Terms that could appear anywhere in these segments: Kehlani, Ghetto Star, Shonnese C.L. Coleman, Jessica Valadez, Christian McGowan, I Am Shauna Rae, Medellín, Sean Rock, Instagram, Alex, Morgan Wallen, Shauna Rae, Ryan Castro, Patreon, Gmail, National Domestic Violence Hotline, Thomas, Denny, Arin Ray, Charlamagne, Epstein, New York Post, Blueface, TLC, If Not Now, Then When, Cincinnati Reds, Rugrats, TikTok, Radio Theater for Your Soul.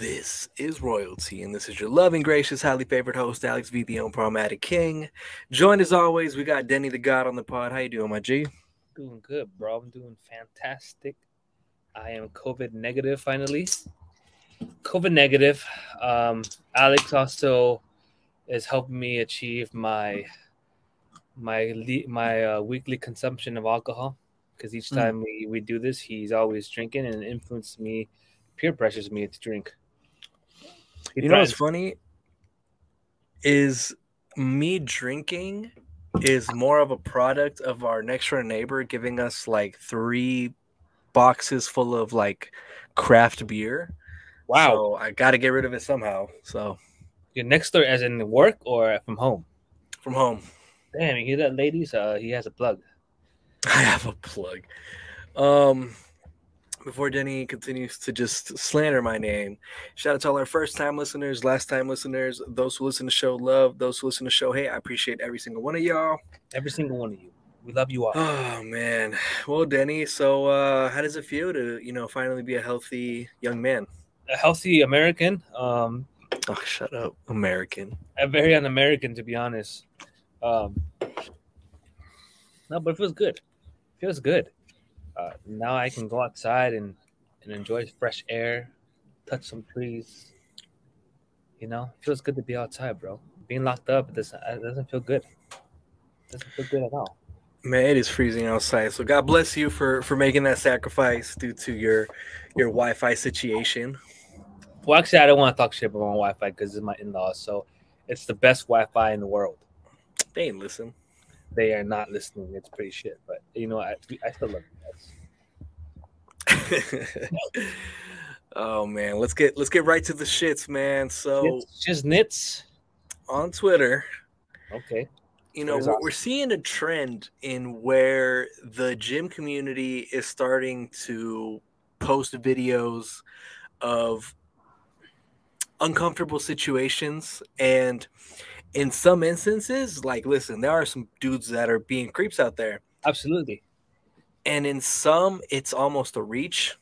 This is Royalty, and this is your loving, gracious, highly favored host, Alex V, the Unproblematic King. Joined as always, we got Denny the God on the pod. How you doing, my G? Doing good, bro. I'm doing fantastic. I am COVID negative, finally. COVID negative. Alex also is helping me achieve my weekly consumption of alcohol, because each time we do this, he's always drinking and influences me. Peer pressures me to drink. You know what's funny is me drinking is more of a product of our next door neighbor giving us like 3 boxes full of like craft beer. Wow. So I got to get rid of it somehow. So your next door, as in work or from home? From home. Damn, you hear that, ladies? He has a plug. I have a plug. Before Denny continues to just slander my name, shout out to all our first-time listeners, last-time listeners, those who listen to show love, those who listen to show hate. I appreciate every single one of y'all. Every single one of you. We love you all. Oh, man. Well, Denny, so how does it feel to, finally be a healthy young man? A healthy American. Oh, shut up. American. I'm very un-American, to be honest. No, but it feels good. It feels good. Now I can go outside and enjoy fresh air, touch some trees. It feels good to be outside, bro. Being locked up doesn't feel good. It doesn't feel good at all. Man, it is freezing outside. So God bless you for making that sacrifice due to your Wi-Fi situation. Well, actually, I don't want to talk shit about my Wi-Fi because it's my in-laws. So it's the best Wi-Fi in the world. They ain't listen. They are not listening. It's pretty shit, but I still love you guys. Oh man, let's get right to the shits, man. So it's just nits on Twitter. Okay, we're seeing a trend in where the gym community is starting to post videos of uncomfortable situations and. In some instances, like, listen, there are some dudes that are being creeps out there. Absolutely. And in some, it's almost a reach.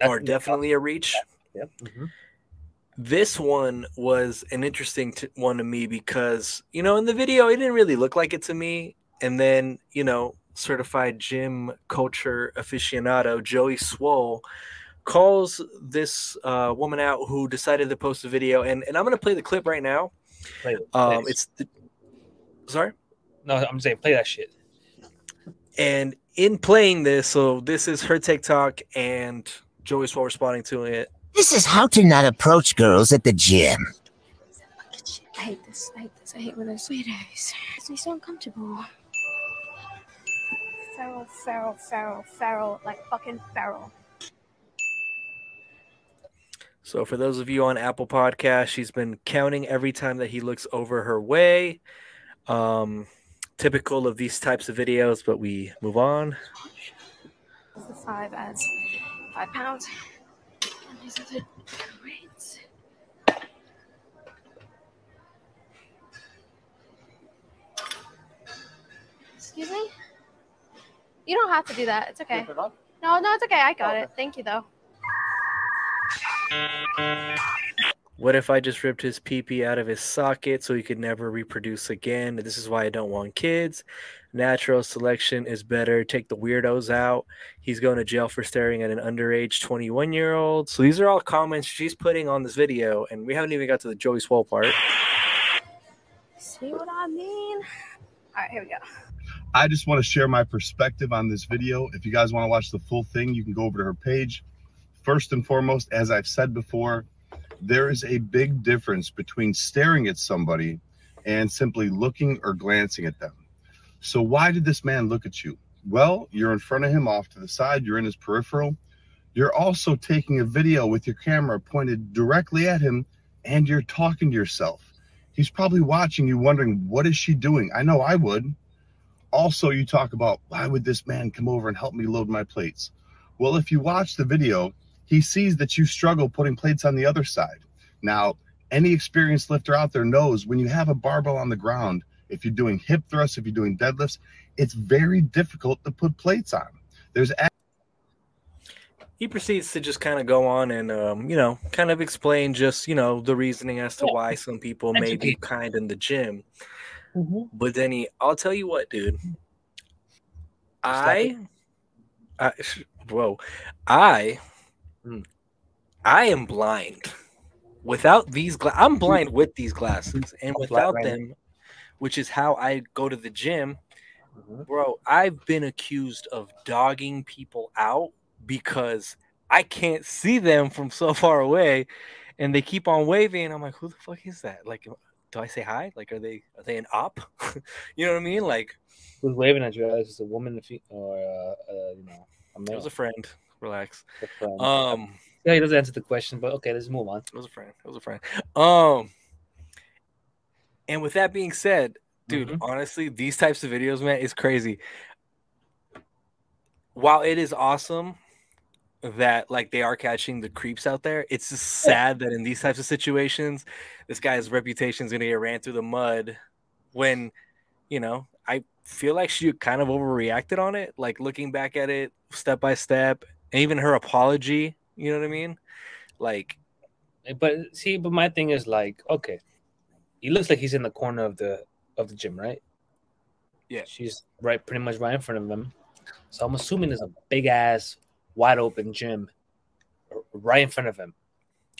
That's or definitely a reach. Yep. Mm-hmm. This one was an interesting one to me because, in the video, it didn't really look like it to me. And then, certified gym culture aficionado Joey Swoll calls this woman out who decided to post a video. And I'm going to play the clip right now. I'm saying play that shit. And in playing this, so this is her TikTok and Joey Swoll responding to it. This is how to not approach girls at the gym. I hate this. I hate when they're sweeties. It's so uncomfortable. Feral, like fucking feral. So for those of you on Apple Podcasts, she's been counting every time that he looks over her way. Typical of these types of videos, but we move on. This is 5 pounds. And these are the weights. Excuse me? You don't have to do that. It's okay. No, it's okay. I got it. Thank you, though. What if I just ripped his pee-pee out of his socket so he could never reproduce again? This is why I don't want kids. Natural selection is better. Take the weirdos out. He's going to jail for staring at an underage 21-year-old. So these are all comments she's putting on this video, and we haven't even got to the Joey Swoll part. See what I mean? All right, here we go. I just want to share my perspective on this video. If you guys want to watch the full thing, you can go over to her page. First and foremost, as I've said before, there is a big difference between staring at somebody and simply looking or glancing at them. So why did this man look at you? Well, you're in front of him off to the side. You're in his peripheral. You're also taking a video with your camera pointed directly at him, and you're talking to yourself. He's probably watching you wondering, what is she doing? I know I would. Also, you talk about, why would this man come over and help me load my plates? Well, if you watch the video, he sees that you struggle putting plates on the other side. Now, any experienced lifter out there knows when you have a barbell on the ground, if you're doing hip thrusts, if you're doing deadlifts, it's very difficult to put plates on. he proceeds to just kind of go on and, you know, kind of explain just, you know, the reasoning as to why some people may be kind in the gym. Mm-hmm. But then I'll tell you what, dude. I am blind. Without these glasses, I'm blind with these glasses, and without them, which is how I go to the gym, bro, I've been accused of dogging people out because I can't see them from so far away, and they keep on waving. I'm like, who the fuck is that? Like, do I say hi? Like, are they an op? You know what I mean? Like, who's waving at you? Is it a woman or you know, a male? It was a friend. Relax. A friend. Yeah, he doesn't answer the question, but okay, let's move on. It was a friend. And with that being said, dude, honestly, these types of videos, man, is crazy. While it is awesome that like they are catching the creeps out there, it's just sad that in these types of situations, this guy's reputation is gonna get ran through the mud. When, you know, I feel like she kind of overreacted on it. Like looking back at it step by step, and even her apology. You know what I mean? Like, but my thing is like, okay, he looks like he's in the corner of the gym, right? Yeah, she's pretty much right in front of him. So I'm assuming there's a big ass, wide open gym right in front of him,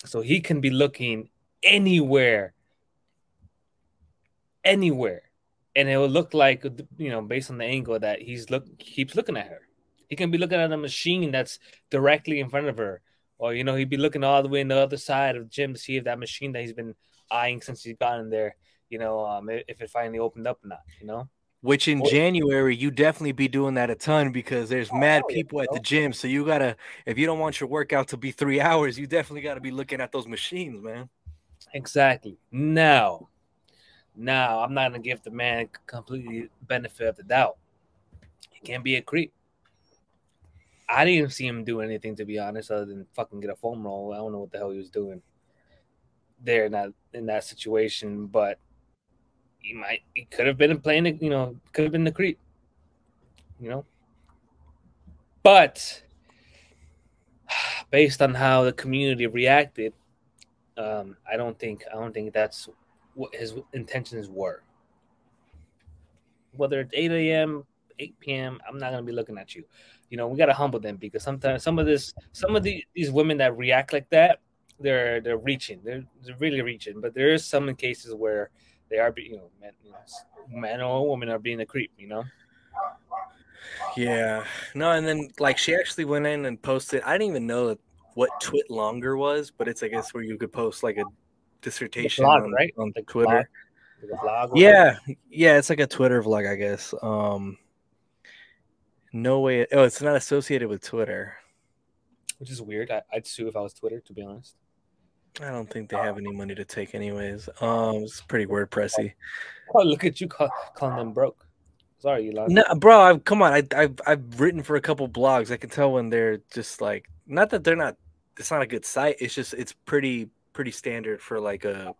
so he can be looking anywhere, and it will look like, you know, based on the angle that keeps looking at her. He can be looking at a machine that's directly in front of her. Or, you know, he'd be looking all the way on the other side of the gym to see if that machine that he's been eyeing since he's gotten there, you know, if it finally opened up or not, you know? Which in January, you definitely be doing that a ton because there's mad people at the gym. So you got to, if you don't want your workout to be 3 hours, you definitely got to be looking at those machines, man. Exactly. Now, I'm not going to give the man completely benefit of the doubt. He can be a creep. I didn't see him do anything, to be honest, other than fucking get a foam roll. I don't know what the hell he was doing there in that situation, but he could have been playing, you know, could have been the creep, you know. But based on how the community reacted, I don't think that's what his intentions were. Whether it's 8 a.m., 8 p.m., I'm not gonna be looking at you. You know, we gotta humble them because sometimes some of these women that react like that, they're reaching, they're really reaching. But there is some cases where they are, you know, man or woman are being a creep, you know. Yeah, no, and then like she actually went in and posted. I didn't even know what Twit Longer was, but it's I guess where you could post like a dissertation blog, on the Twitter. Blog yeah, whatever. Yeah, it's like a Twitter vlog, I guess. No way. Oh, it's not associated with Twitter. Which is weird. I'd sue if I was Twitter, to be honest. I don't think they have any money to take anyways. It's pretty WordPressy. Oh, look at you calling them broke. Sorry, Elon. No, bro, come on. I've written for a couple blogs. I can tell when they're just like, not that they're not, it's not a good site. It's just, it's pretty standard for like a,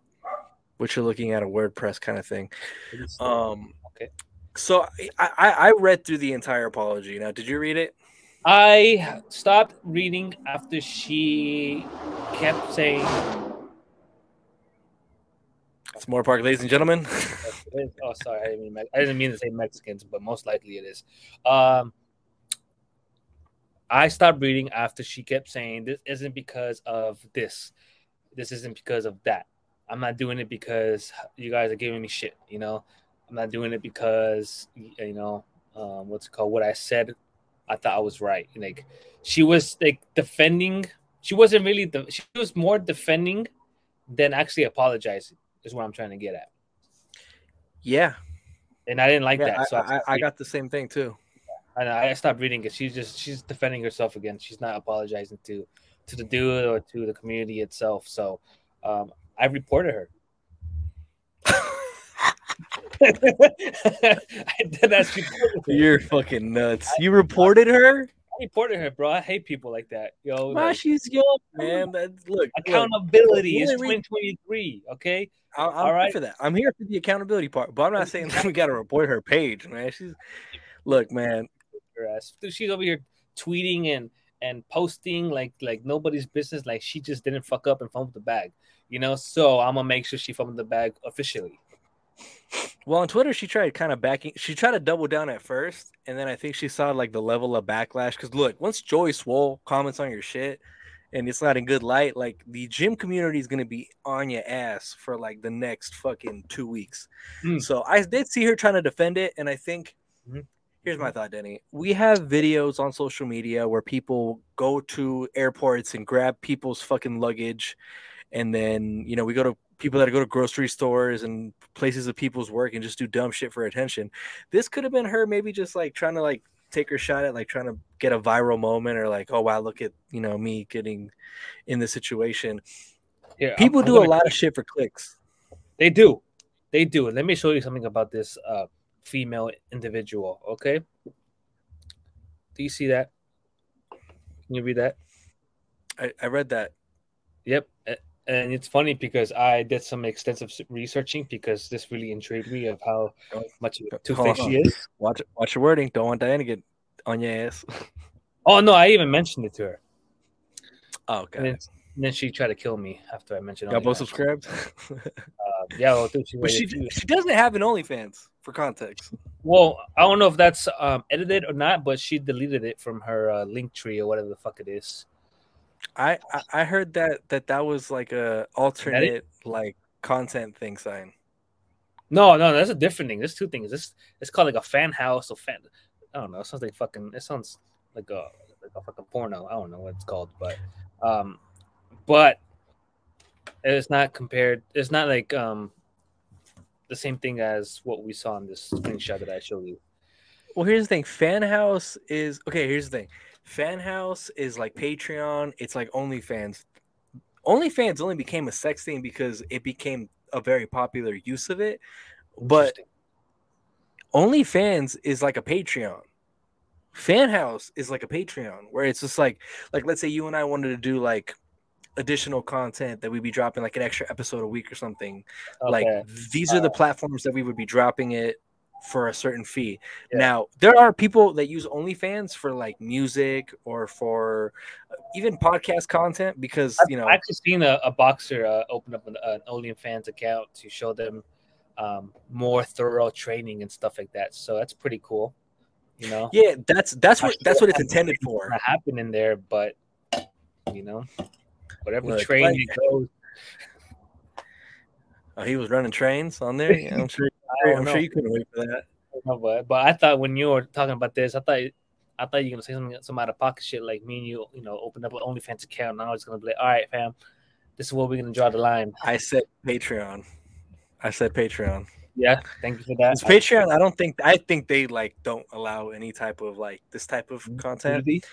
what you're looking at a WordPress kind of thing. Okay. So I read through the entire apology. Now, did you read it? I stopped reading after she kept saying... It's Moore Park, ladies and gentlemen. Oh, sorry. I didn't mean to say Mexicans, but most likely it is. I stopped reading after she kept saying, this isn't because of this. This isn't because of that. I'm not doing it because you guys are giving me shit, you know? I'm not doing it because, you know, what I said, I thought I was right. Like, she was, like, defending. She wasn't really, she was more defending than actually apologizing is what I'm trying to get at. Yeah. And I didn't like that. So I got the same thing, too. And I stopped reading it. She's defending herself again. She's not apologizing to the dude or to the community itself. So I reported her. You're fucking nuts. You reported her? I reported her, bro. I hate people like that. Yo, nah, like, she's young, man. Look, accountability is 2023. Okay, I'm all right for that. I'm here for the accountability part, but I'm not saying that we gotta report her page, man. She's, look, man. Dude, she's over here tweeting and and posting like nobody's business. Like, she just didn't fuck up and fumble the bag, you know? So I'm gonna make sure she fumbled the bag officially. Well, on Twitter, she tried kind of backing. She tried to double down at first, and then I think she saw like the level of backlash. Because look, once Joey Swoll comments on your shit, and it's not in good light, like the gym community is gonna be on your ass for like the next fucking 2 weeks. So I did see her trying to defend it, and I think here's my thought, Denny. We have videos on social media where people go to airports and grab people's fucking luggage, and then you know we go to people that go to grocery stores and places of people's work and just do dumb shit for attention. This could have been her maybe just like trying to like take her shot at like trying to get a viral moment or like, oh wow, look at, you know, me getting in this situation. Yeah, people do a lot of shit for clicks. They do. They do. Let me show you something about this female individual. Okay. Do you see that? Can you read that? I read that. Yep. And it's funny because I did some extensive researching because this really intrigued me of how much two-faced she is. Watch your wording. Don't want Diana to get on your ass. Oh, no. I even mentioned it to her. Oh, okay. And then she tried to kill me after I mentioned it. Y'all both subscribed? Yeah. Well, but she doesn't have an OnlyFans, for context. Well, I don't know if that's edited or not, but she deleted it from her link tree or whatever the fuck it is. I heard that was like a alternate like content thing sign. No, that's a different thing. There's two things. It's called like a fan house or fan. I don't know. It sounds like a fucking porno. I don't know what it's called, but it's not compared. It's not like the same thing as what we saw in this screenshot that I showed you. Well, here's the thing. Fan house is okay. Here's the thing. Fan house is like Patreon. It's like OnlyFans. OnlyFans only became a sex thing because it became a very popular use of it. But OnlyFans is like a Patreon. Fan house is like a Patreon where it's just like let's say you and I wanted to do like additional content that we'd be dropping like an extra episode a week or something. Okay. Like these are the platforms that we would be dropping it for a certain fee. Yeah. Now, there are people that use OnlyFans for like music or for even podcast content because you know. I've actually seen a boxer open up an OnlyFans account to show them more thorough training and stuff like that. So that's pretty cool, you know. Yeah, that's what it's intended for. It's happen in there, but you know, whatever training it goes. Oh, he was running trains on there. Yeah, I'm sure you couldn't wait for that. No, but I thought when you were talking about this, I thought you were gonna say some out of pocket shit like me and you open up an OnlyFans account. And I was gonna be like, all right, fam, this is where we're gonna draw the line. I said Patreon. Yeah, thank you for that. It's Patreon. I think they like don't allow any type of like this type of content. Really?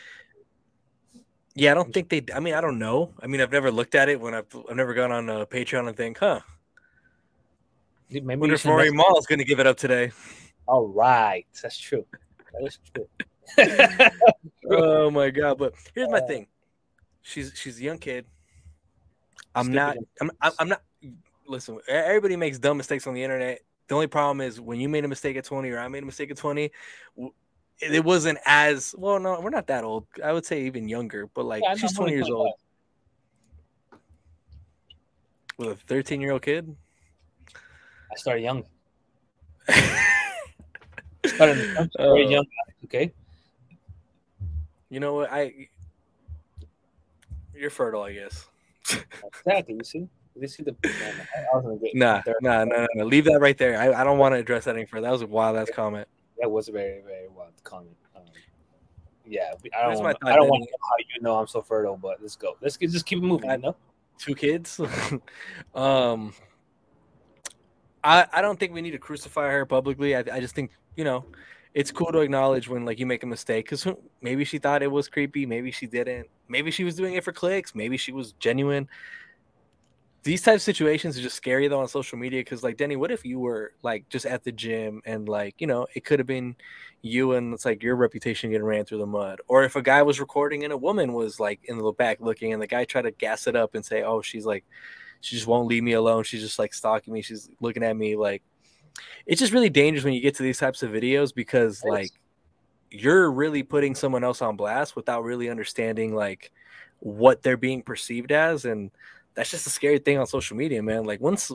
Yeah, I don't think they. I mean, I don't know. I mean, I've never looked at it when I've never gone on Patreon and think, huh. Maybe wonder if Maury Mall is going to give it up today. All right. That's true. That is true. Oh, my God. But here's my thing. She's a young kid. I'm not. Listen, everybody makes dumb mistakes on the internet. The only problem is when you made a mistake at 20 or I made a mistake at 20, it wasn't as. Well, no, we're not that old. I would say even younger. But, like, yeah, she's 20 years old. With a 13-year-old kid? I started young. Very young. Okay. You know what? You're fertile, I guess. Exactly. You see the. No. Leave that right there. I don't want to address that any further. That was a wild ass comment. That was a very, very wild comment. Yeah, I don't want to know how you know I'm so fertile, but let's go. Let's just keep it moving. I know. 2 kids. I don't think we need to crucify her publicly. I just think, you know, it's cool to acknowledge when, like, you make a mistake. Because maybe she thought it was creepy. Maybe she didn't. Maybe she was doing it for clicks. Maybe she was genuine. These types of situations are just scary, though, on social media. Because, like, Denny, what if you were, like, just at the gym and, like, you know, it could have been you and it's, like, your reputation getting ran through the mud. Or if a guy was recording and a woman was, like, in the back looking and the guy tried to gas it up and say, oh, she's, like, she just won't leave me alone. She's just like stalking me. She's looking at me like it's just really dangerous when you get to these types of videos because like you're really putting someone else on blast without really understanding like what they're being perceived as. And that's just a scary thing on social media, man. Like once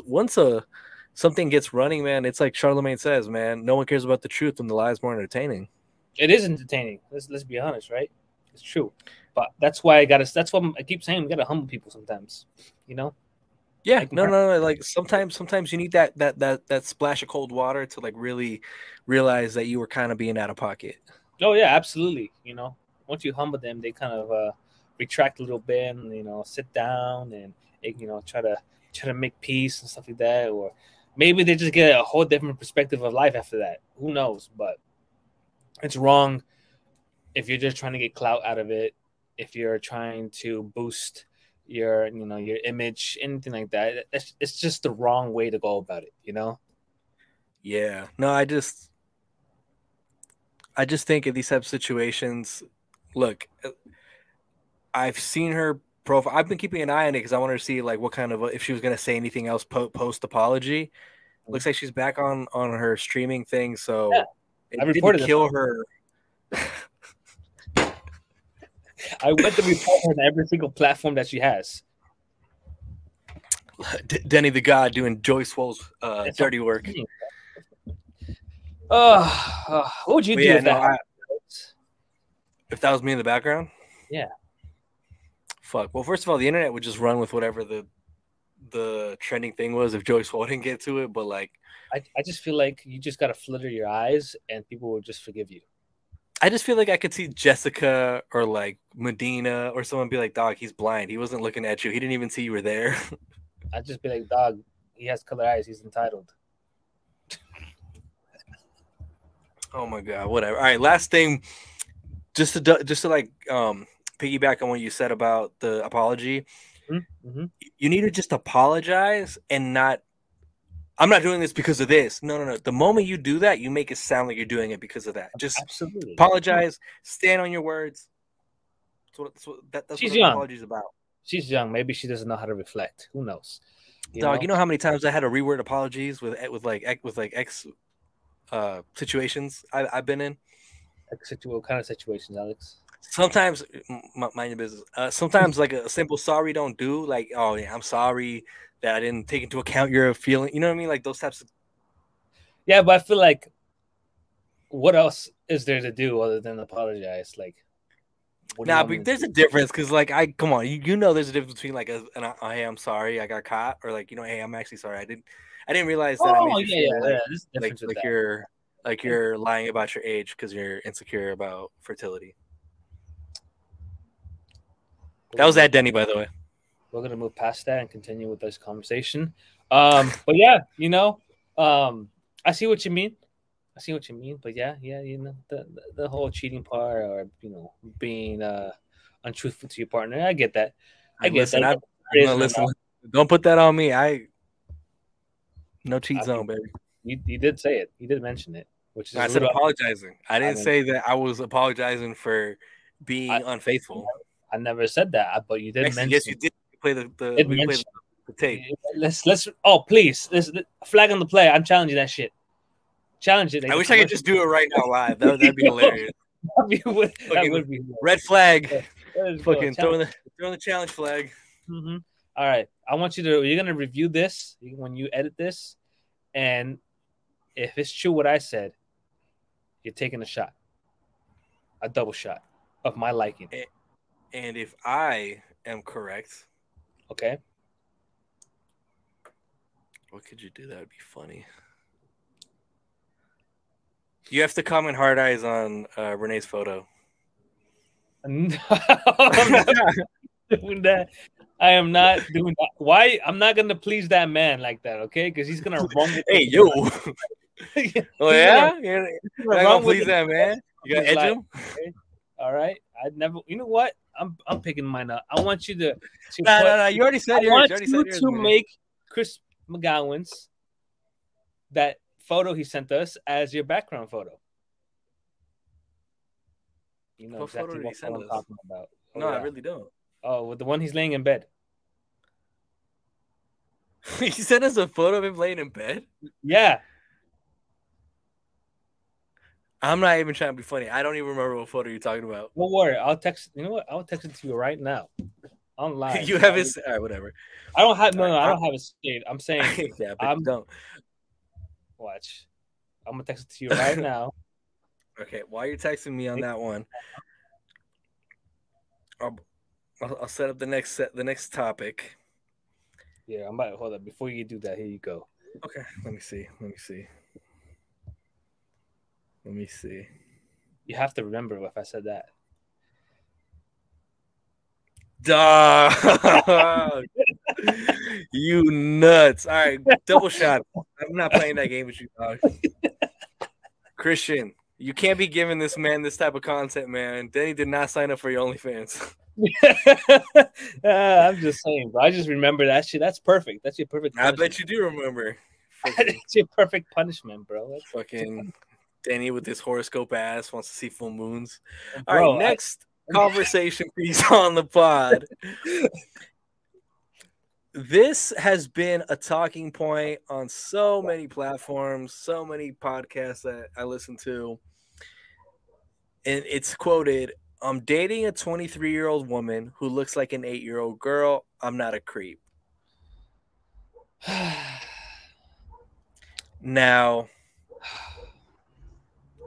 something gets running, man, it's like Charlamagne says, man, no one cares about the truth and the lie is more entertaining. It is entertaining. Let's be honest, right? It's true. But that's why that's what I keep saying. We gotta humble people sometimes, you know? Yeah, like, no. Like sometimes you need that splash of cold water to like really realize that you were kind of being out of pocket. Oh yeah, absolutely. You know, once you humble them, they kind of retract a little bit and, you know, sit down and, you know, try to make peace and stuff like that. Or maybe they just get a whole different perspective of life after that. Who knows? But it's wrong if you're just trying to get clout out of it. If you're trying to boost your image, anything like that, it's just the wrong way to go about it, you know? Yeah. No, I just think in these type of situations, look, I've seen her profile. I've been keeping an eye on it because I wanted to see like what kind of, if she was going to say anything else post apology. Looks like she's back on her streaming thing, so yeah, I reported her. I went to report her on every single platform that she has. Denny the God doing Joey Swoll's dirty work. What would you do if that was me in the background? Yeah. Fuck. Well, first of all, the internet would just run with whatever the trending thing was if Joey Swoll didn't get to it. But like, I just feel like you just got to flutter your eyes and people will just forgive you. I just feel like I could see Jessica or like Medina or someone be like, dog, he's blind. He wasn't looking at you. He didn't even see you were there. I'd just be like, dog, he has colored eyes. He's entitled. Oh my God. Whatever. All right. Last thing, just to like piggyback on what you said about the apology. Mm-hmm. You need to just apologize and not, I'm not doing this because of this. No. The moment you do that, you make it sound like you're doing it because of that. Just absolutely apologize. Stand on your words. That's what the apology is about. She's young. Maybe she doesn't know how to reflect. Who knows? You know how many times I had to reword apologies with ex situations I've been in? What kind of situations, Alex? Sometimes, mind your business. Sometimes like a simple sorry don't do. Like, oh yeah, I'm sorry that I didn't take into account your feeling. You know what I mean? Like those types of. Yeah, but I feel like, what else is there to do other than apologize? Like, but there's a difference because, like, come on, you know, there's a difference between like hey, I'm sorry, I got caught, or like, you know, hey, I'm actually sorry, I didn't realize that. Oh, I made you're lying about your age because you're insecure about fertility. That was that Denny, by the way. We're going to move past that and continue with this conversation. But yeah, you know, I see what you mean. But yeah, you know, the whole cheating part or, you know, being untruthful to your partner. I get that. Listen, don't put that on me. No cheat zone, baby. You did say it. You did mention it. Which is I said apologizing. I didn't say that I was apologizing for being unfaithful. I never said that, but you did mention. Yes, you did. We played the tape. Let's flag on the play. I'm challenging that shit. Challenge it. I wish I could just do it right now live. That'd be hilarious. That would be hilarious. Red flag. Yeah, fucking throwing the challenge flag. Mm-hmm. All right, I want you to. You're gonna review this when you edit this, and if it's true what I said, you're taking a shot, a double shot of my liking. And if I am correct, okay. What could you do? That would be funny. You have to comment hard eyes on Renee's photo. No, I'm not doing that. I am not doing that. Why? I'm not gonna please that man like that, okay? Because he's gonna wrong. Hey, yo. Oh yeah, you're gonna please that man. You gotta edge him. Okay. All right. I'd never. You know what? I'm picking mine up. I want you to. No. You already said yours. Make Chris McGowan's that photo he sent us as your background photo. You know exactly what I'm talking about. No, I really don't. Oh, with the one he's laying in bed. He sent us a photo of him laying in bed? Yeah. I'm not even trying to be funny. I don't even remember what photo you're talking about. Don't worry. I'll text. You know what? I'll text it to you right now. I'm lying. You haven't. All right, whatever. I don't have. No, I don't have a state. I'm saying. Yeah, but you don't. Watch. I'm gonna text it to you right now. Okay. While you're texting me on that one, I'll set up the next topic. Yeah, I'm about to hold up. Before you do that, here you go. Okay. Let me see. You have to remember if I said that. Duh. You nuts. All right, double shot. I'm not playing that game with you, dog. Christian, you can't be giving this man this type of content, man. Denny did not sign up for your OnlyFans. I'm just saying, bro. I just remember that shit. That's perfect. That's your perfect punishment. I bet you do remember. That's your perfect punishment, bro. That's fucking Denny with his horoscope ass wants to see full moons. All bro, right, next conversation piece on the pod. This has been a talking point on so many platforms, so many podcasts that I listen to. And it's quoted, I'm dating a 23-year-old woman who looks like an 8-year-old girl. I'm not a creep. Now,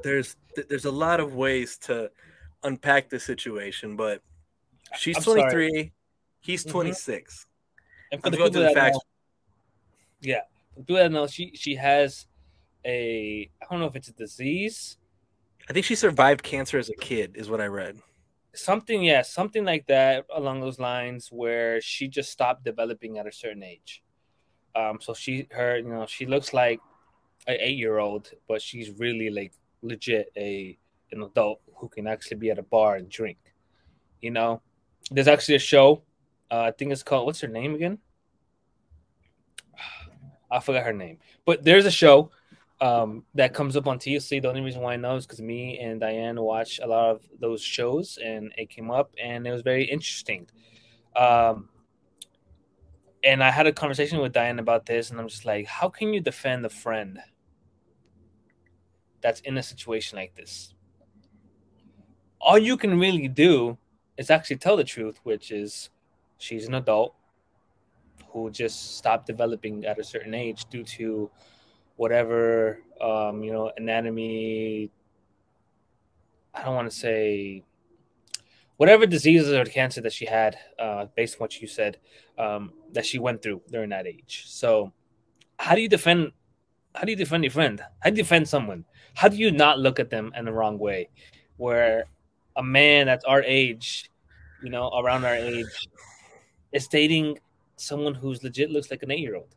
there's a lot of ways to unpack the situation, but she's 23, sorry. He's 26. And for the people that know, she has a, I don't know if it's a disease. I think she survived cancer as a kid, is what I read. Something like that along those lines, where she just stopped developing at a certain age. So she looks like an 8-year-old, but she's really like legit an adult who can actually be at a bar and drink. You know, there's actually a show. I think it's called, what's her name again? I forgot her name. But there's a show that comes up on TLC. The only reason why I know is because me and Diane watch a lot of those shows, and it came up, and it was very interesting. And I had a conversation with Diane about this, and I'm just like, how can you defend a friend that's in a situation like this? All you can really do is actually tell the truth, which is, she's an adult who just stopped developing at a certain age due to whatever, anatomy. I don't want to say whatever diseases or cancer that she had, based on what you said, that she went through during that age. So how do you defend your friend? How do you defend someone? How do you not look at them in the wrong way? Where a man that's our age, around our age, is dating someone who's legit looks like an 8-year-old.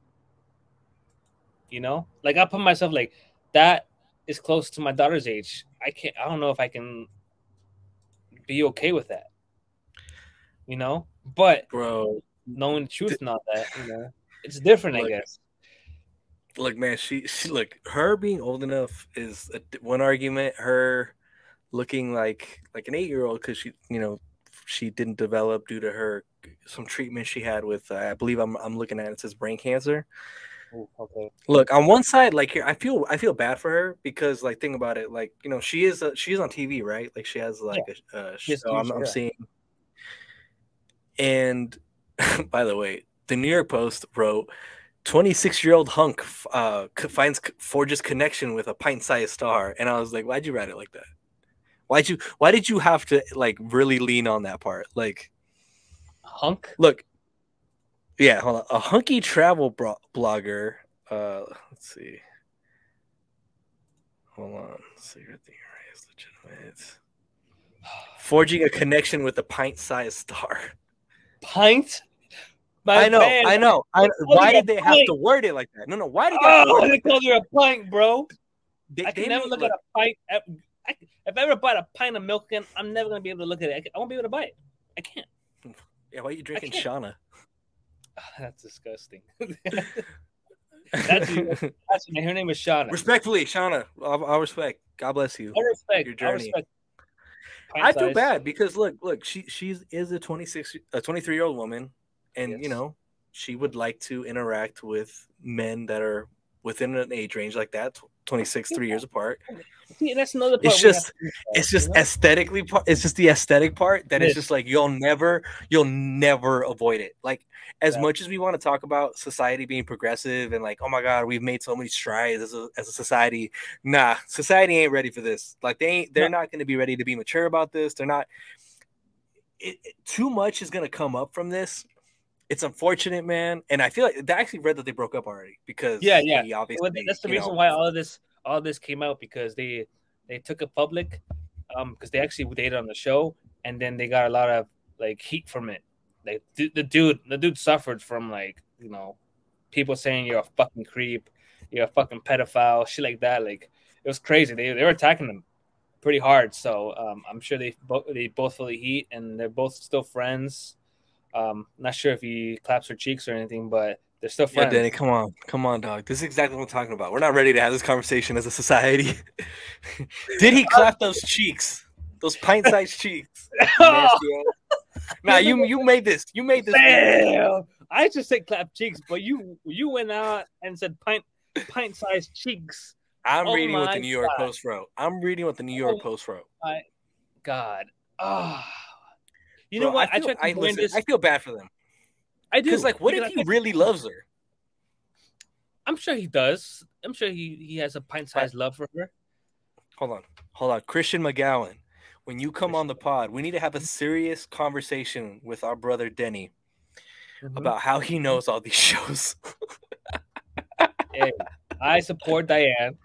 Like, I put myself like that is close to my daughter's age. I don't know if I can be okay with that. But bro, knowing the truth and all that, it's different, I guess. Look, man, she her being old enough is one argument. Her looking like an 8-year-old because she, she didn't develop due to some treatment she had with, I believe I'm looking at it says brain cancer. Ooh, okay. Look, on one side, like here, I feel bad for her because, like, think about it, like, she's on TV, right? Like, she has like a show I'm seeing. And by the way, the New York Post wrote, 26-year-old hunk forges connection with a pint-sized star, and I was like, why'd you write it like that? Why did you have to like really lean on that part? Like, hunk. Look, yeah, hold on. A hunky travel blogger. Let's see. Hold on. So you're thinking is legitimate. Forging a connection with a pint-sized star. Pint. I know. Why did they have to word it like that? No. Why did they call her a pint, bro? I can never look at a pint. If I ever bought a pint of milk again, I'm never going to be able to look at it. I won't be able to buy it. I can't. Yeah, why are you drinking Shauna? Oh, that's disgusting. Her name is Shauna. Respectfully, Shauna, I'll respect. God bless you. I respect your journey. I feel bad because look, she is a 23-year-old woman, and she would like to interact with men that are within an age range like that, 26, 3 years apart. See, that's another part. It's just aesthetically part. It's just the aesthetic part that it's just like you'll never avoid it. Like as much as we want to talk about society being progressive and like, oh my God, we've made so many strides as a society. Nah, society ain't ready for this. Like they're not going to be ready to be mature about this. They're not. Too much is going to come up from this. It's unfortunate, man, and I feel like they actually read that they broke up already because he obviously, that's the reason why all of this came out, because they took it public because they actually dated on the show, and then they got a lot of like heat from it. Like the dude suffered from like, you know, people saying you're a fucking creep, you're a fucking pedophile, shit like that. Like it was crazy. They were attacking him pretty hard. So I'm sure they both feel the heat, and they're both still friends. Not sure if he claps her cheeks or anything, but they're still friends. Yeah, Denny, come on, dog. This is exactly what I'm talking about. We're not ready to have this conversation as a society. Did he clap those cheeks? Those pint-sized cheeks? Nah, you made this. You made this. Damn. I just said clap cheeks, but you went out and said pint-sized cheeks. I'm reading what the New York Post wrote. My God. Ah. Oh. You know, bro, what? I feel bad for them. I do. Like, what if he really loves her? I'm sure he does. I'm sure he has a pint-sized love for her. Hold on. Christian McGowan, when you come on the pod, we need to have a serious conversation with our brother Denny about how he knows all these shows. Hey, I support Diane.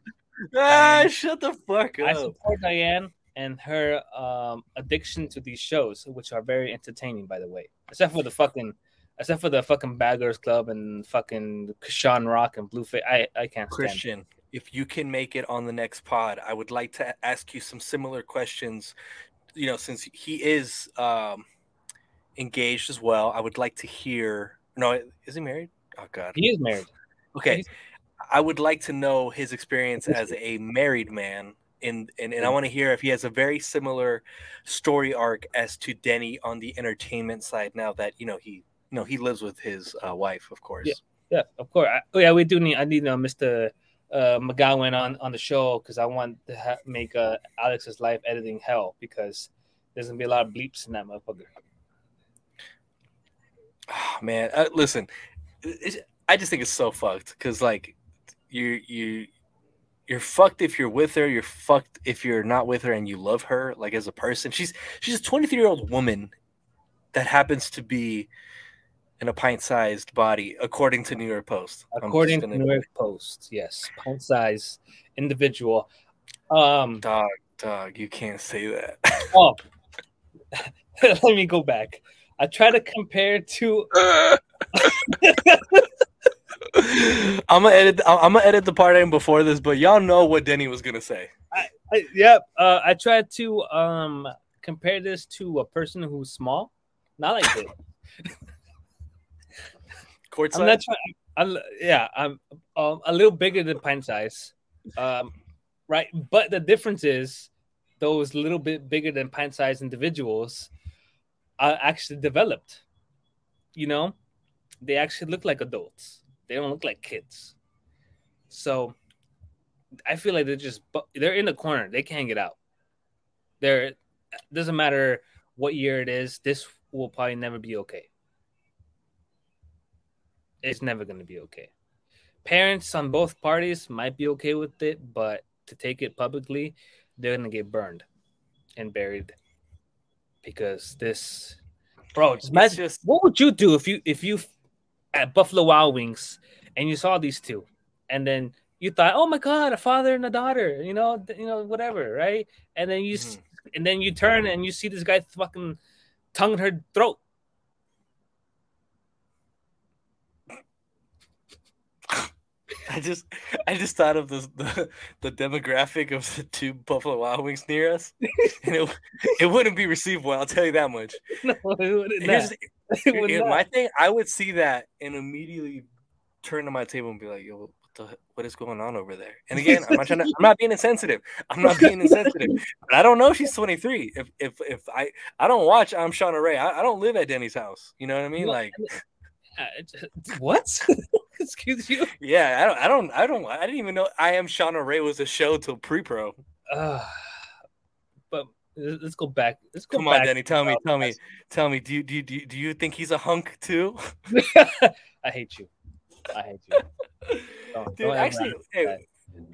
Shut the fuck up. I support Diane and her addiction to these shows, which are very entertaining, by the way, except for the fucking Baggers Club and fucking Sean Rock and Blueface. I can't stand Christian it. If you can make it on the next pod, I would like to ask you some similar questions. You know, since he is engaged as well, I would like to hear. No, is he married? Oh God, he is married. Okay, I would like to know his experience as a married man. And I want to hear if he has a very similar story arc as to Denny on the entertainment side. Now that he lives with his wife, of course. Yeah, of course. We do need. I need Mr. McGowan on the show, because I want to make Alex's life editing hell, because there's gonna be a lot of bleeps in that motherfucker. Oh, man, listen, I just think it's so fucked, because like you. You're fucked if you're with her. You're fucked if you're not with her and you love her, like as a person. She's a 23-year-old woman that happens to be in a pint-sized body, according to New York Post. According to New York Post, yes, pint-sized individual. Dog, you can't say that. Oh, let me go back. I try to compare to. I'm gonna edit the part in before this, but y'all know what Denny was gonna say. I tried to compare this to a person who's small, not like this. Courtside? I'm a little bigger than pint size, right? But the difference is those little bit bigger than pint size individuals are actually developed. You know, they actually look like adults. They don't look like kids. So I feel like they're in the corner. They can't get out. It doesn't matter what year it is. This will probably never be okay. It's never going to be okay. Parents on both parties might be okay with it, but to take it publicly, they're going to get burned and buried, because this, bro, just imagine, what would you do if you at Buffalo Wild Wings and you saw these two, and then you thought, oh my God, a father and a daughter, you know, whatever. Right. And then you turn and you see this guy fucking tongue her throat. I just thought of the demographic of the two Buffalo Wild Wings near us, and it wouldn't be received well. I'll tell you that much. No, it wouldn't. My thing, I would see that and immediately turn to my table and be like, "Yo, what is going on over there?" And again, I'm not being insensitive. But I don't know if she's 23. If I don't watch I'm Shauna Rae. I don't live at Denny's house. You know what I mean? Like, what? Excuse you. Yeah, I didn't even know I Am Shauna Rae was a show till pre-pro. But let's go back. Come on, Denny. Tell me. Do you think he's a hunk too? I hate you.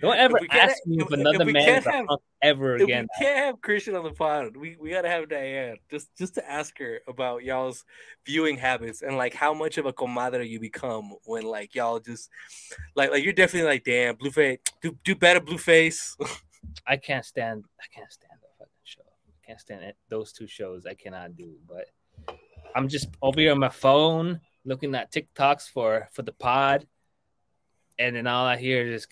Don't ever ask me if another man is a hunk ever again. We can't have Christian on the pod. We gotta have Diane just to ask her about y'all's viewing habits and like how much of a comadre you become when like y'all just like you're definitely like, damn, Blueface, do better, Blueface. I can't stand that fucking show. I can't stand it. Those two shows I cannot do. But I'm just over here on my phone looking at TikToks for the pod. And then all I hear is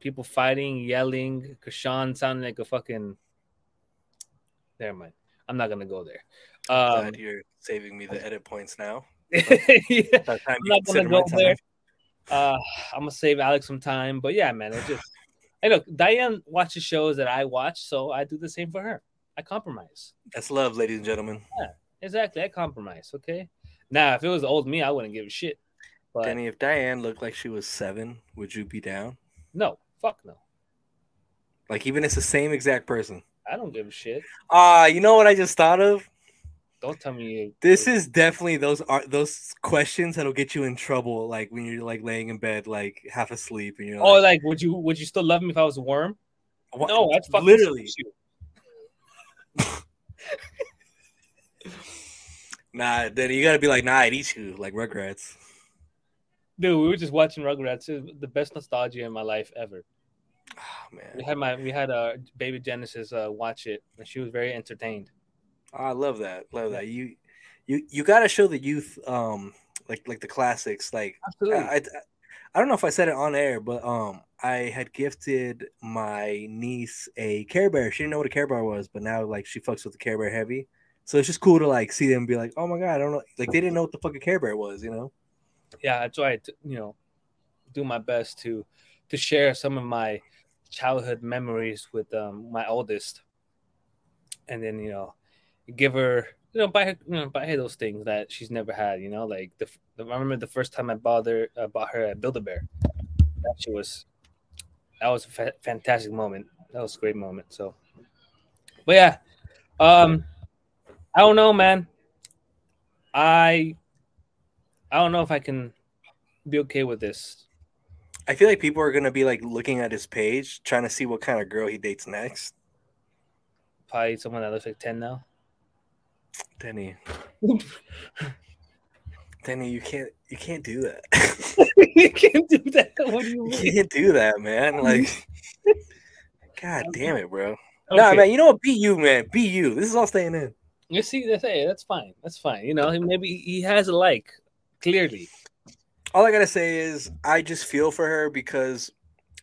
people fighting, yelling. Krishan sounded like a fucking. Never mind. I'm not gonna go there. Glad you're saving me the edit points now. Yeah. I'm not gonna go there. I'm gonna save Alex some time. But yeah, man, it just. Hey, look, Diane watches shows that I watch, so I do the same for her. I compromise. That's love, ladies and gentlemen. Yeah, exactly. I compromise. Okay. Now, if it was old me, I wouldn't give a shit. But Denny, if Diane looked like she was 7, would you be down? No, fuck no. Like, even it's the same exact person. I don't give a shit. You know what I just thought of? Don't tell me. This is definitely those questions that'll get you in trouble. Like when you're like laying in bed, like half asleep, and you're. Oh, like would you still love me if I was a worm? What? No, that's fucking literally. Nah, Denny, you gotta be like, nah, I'd eat you, like Rugrats. Dude, we were just watching Rugrats. It was the best nostalgia in my life ever. Oh, man. We had a baby Genesis watch it, and she was very entertained. Oh, I love that. You got to show the youth like the classics. Like, absolutely. I don't know if I said it on air, but I had gifted my niece a Care Bear. She didn't know what a Care Bear was, but now like she fucks with the Care Bear heavy. So it's just cool to like see them and be like, "Oh my god, I don't know." Like they didn't know what the fuck a Care Bear was, you know? Yeah, I try to, do my best to share some of my childhood memories with my oldest, and then give her, buy her those things that she's never had. Like I remember the first time I bought her a Build-A-Bear. That was a fantastic moment. That was a great moment. So, but yeah, I don't know, man. I don't know if I can be okay with this. I feel like people are going to be like looking at his page, trying to see what kind of girl he dates next. Probably someone that looks like 10 now. Denny, you can't do that. You can't do that. What do you mean? You can't do that, man. Like, god damn it, bro. Okay. Nah, man. You know what? Be you, man. Be you. This is all staying in. You see, that's fine. That's fine. Maybe he has a like. Clearly. All I got to say is I just feel for her because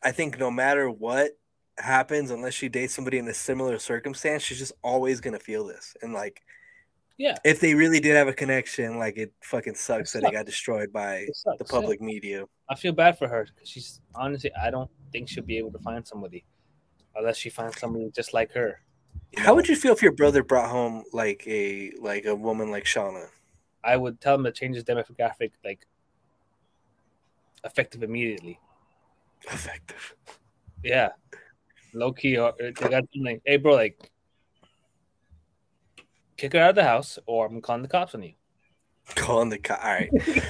I think no matter what happens, unless she dates somebody in a similar circumstance, she's just always going to feel this. And like, yeah, if they really did have a connection, like it fucking sucks that it got destroyed by the public media. I feel bad for her because she's honestly, I don't think she'll be able to find somebody unless she finds somebody just like her. How would you feel if your brother brought home like a woman like Shauna? I would tell him to change his demographic, like, effective immediately. Effective. Yeah. Low key. They got like, hey, bro, like, kick her out of the house or I'm calling the cops on you. Calling the cops. All right.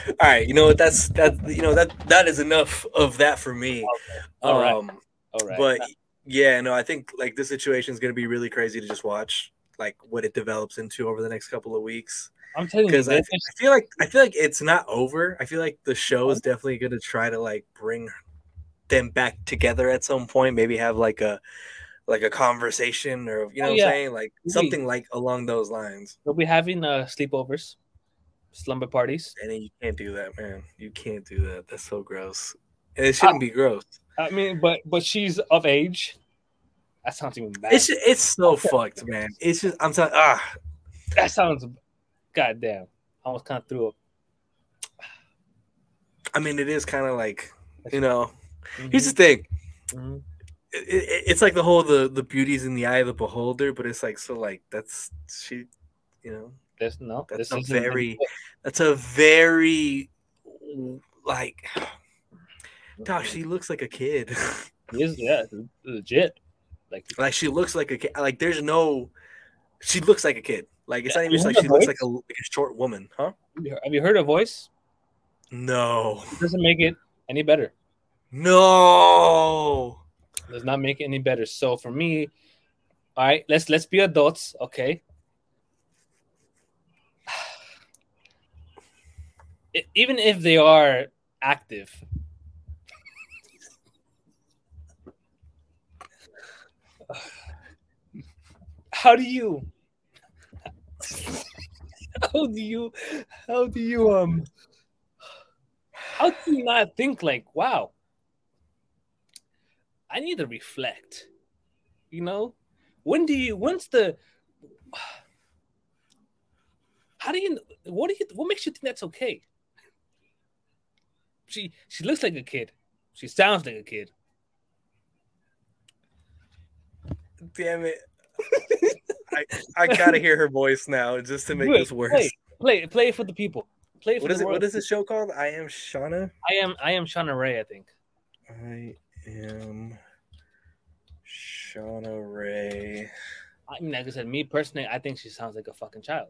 All right. You know what? That is enough of that for me. All right. All right. But, yeah, no, I think, like, this situation is going to be really crazy to just watch, like, what it develops into over the next couple of weeks. I'm telling you, because I feel like it's not over. I feel like the show is definitely going to try to like bring them back together at some point. Maybe have like a conversation or what I'm saying, like something like along those lines. They'll be having sleepovers, slumber parties, and you can't do that, man. You can't do that. That's so gross, and it shouldn't be gross. I mean, but she's of age. That sounds even bad. It's so fucked, man. It's just I'm telling. That sounds. God damn. I almost kind of threw up. I mean, it is kind of like, mm-hmm. Here's the thing. Mm-hmm. It's like the whole, the beauty's in the eye of the beholder, but it's like, so like, that's, she, that's a very, like, Gosh, she looks like a kid. Yeah, legit. Like she looks like a kid. Like there's no, she looks like a kid. Like it's not even like she looks like a short woman, huh? Have you heard her voice? No. It doesn't make it any better. No. It does not make it any better. So for me, all right, let's be adults, okay? Even if they are active, how do you not think like, wow, I need to reflect, you know? What makes you think that's okay? She looks like a kid. She sounds like a kid. Damn it. I gotta hear her voice now just to make this worse. Play it for the people. Play it for the world. What is this show called? I Am Shauna? I am Shauna Rae, I think. I am Shauna Rae. I mean, like I said, me personally, I think she sounds like a fucking child.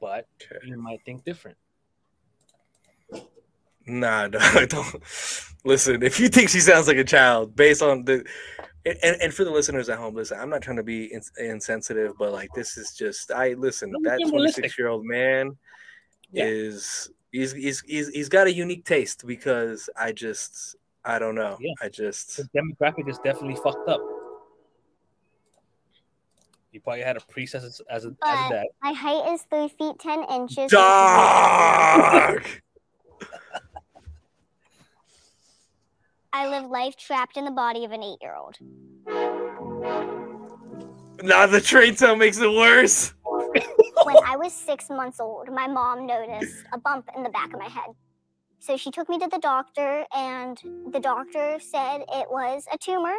But okay. You might think different. Nah, don't listen. If you think she sounds like a child, based on the and for the listeners at home, listen. I'm not trying to be insensitive, but like this is just that 26-year-old man is he's got a unique taste because I don't know. Yeah. The demographic is definitely fucked up. You probably had a priest as a dad. My height is 3 feet 10 inches. Dog. I live life trapped in the body of an 8-year-old. Now the train tell makes it worse. When I was 6 months old, my mom noticed a bump in the back of my head. So she took me to the doctor, and the doctor said it was a tumor,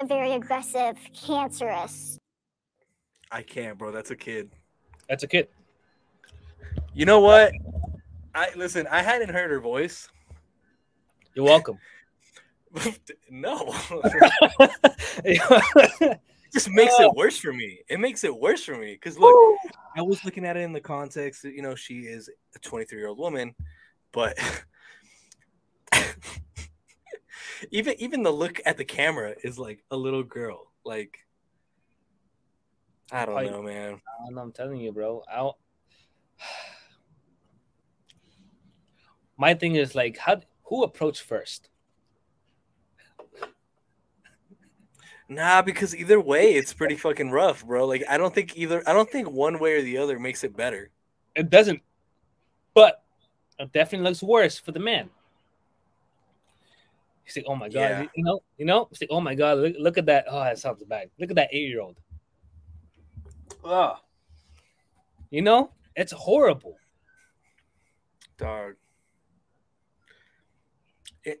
a very aggressive, cancerous. I can't, bro. That's a kid. That's a kid. You know what? I hadn't heard her voice. You're welcome. No. It just makes it worse for me. Because, look, I was looking at it in the context that, you know, she is a 23-year-old woman, but even the look at the camera is like a little girl. Like, I don't know, man. I'm telling you, bro. My thing is, like, who approached first? Nah, because either way, it's pretty fucking rough, bro. Like, I don't think one way or the other makes it better. It doesn't. But it definitely looks worse for the man. He's like, oh, my God. Yeah. You know? He's like, oh, my God. Look at that. Oh, that sounds bad. Look at that 8-year-old. Ugh. You know? It's horrible. Dog.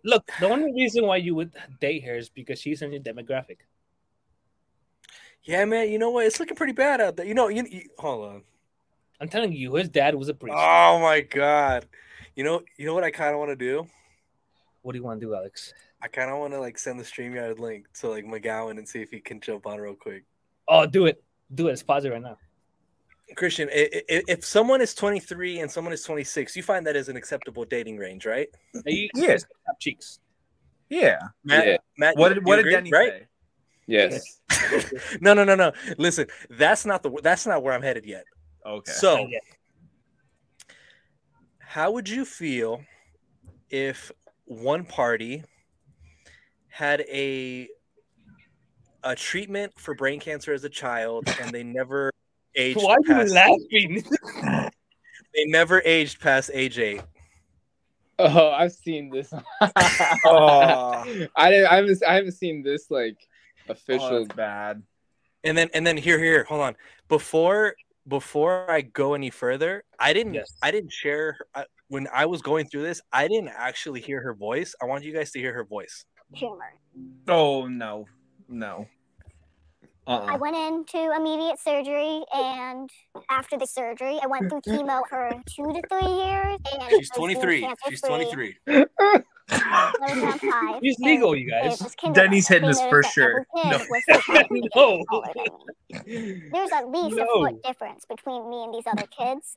Look, the only reason why you would date her is because she's in your demographic. Yeah, man. You know what? It's looking pretty bad out there. You know, hold on. I'm telling you, his dad was a priest. Oh my God! You know what I kind of want to do. What do you want to do, Alex? I kind of want to send the StreamYard link to McGowan and see if he can jump on real quick. Oh, do it. It's paused right now. Christian, if someone is 23 and someone is 26, you find that as an acceptable dating range, right? Yeah. Cheeks. Yeah. Matt, what did Denny say? Yes. No. Listen, that's not where I'm headed yet. Okay. So, how would you feel if one party had a treatment for brain cancer as a child and they never aged Why are you laughing? They never aged past age 8. Oh, I've seen this. I haven't seen this official. Oh, that's bad. And then here, hold on. Before I go any further, I didn't share when I was going through this. I didn't actually hear her voice. I want you guys to hear her voice. Tumor. Oh no. Uh-uh. I went into immediate surgery, and after the surgery, I went through chemo for 2 to 3 years. And she's 23. He's legal, you guys. Denny's hitting us for sure. No. No. There's at least a foot difference between me and these other kids.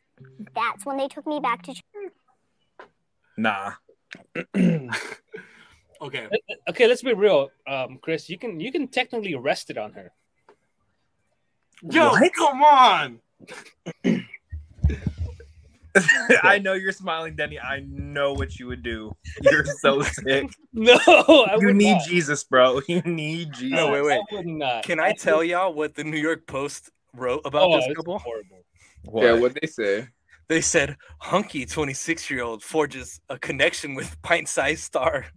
That's when they took me back to church. Nah. Okay. Okay, let's be real. Chris, you can technically rest it on her. Yo, what? Come on. I know you're smiling, Denny. I know what you would do. You're so sick. No, I would not. Jesus, bro. You need Jesus. No, wait. I would not. Can I tell y'all what the New York Post wrote about this couple? Horrible. What? Yeah, what'd they say? They said, hunky 26-year-old forges a connection with pint-sized star.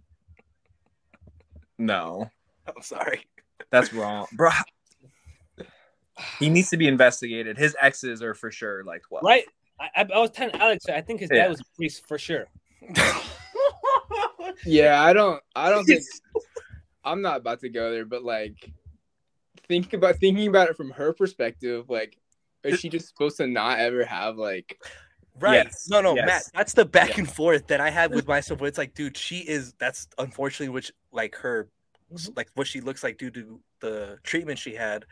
No. I'm sorry. That's wrong. Bro. He needs to be investigated. His exes are for sure like what? Right. I was telling Alex, I think his dad was a priest for sure. Yeah, I don't think I'm not about to go there, but like thinking about it from her perspective, like is she just supposed to not ever have like right. Yes. Yes. Matt, that's the back and forth that I had with myself where it's like, dude, that's unfortunately which like her like what she looks like due to the treatment she had.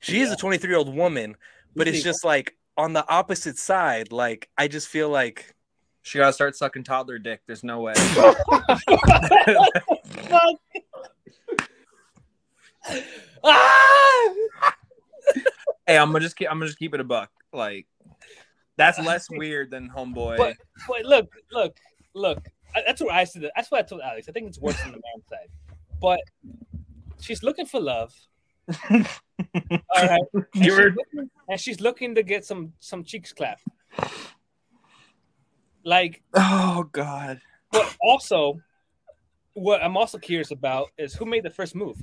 She is a 23-year-old woman, but it's just like on the opposite side, like I just feel like she gotta start sucking toddler dick. There's no way. Hey, I'm gonna just keep it a buck. Like that's less weird than homeboy. But look. That's what I said. That's what I told Alex. I think it's worse than the man's side. But she's looking for love. All right. And she's looking to get some cheeks clapped. Like, oh god. But also, what I'm also curious about is who made the first move.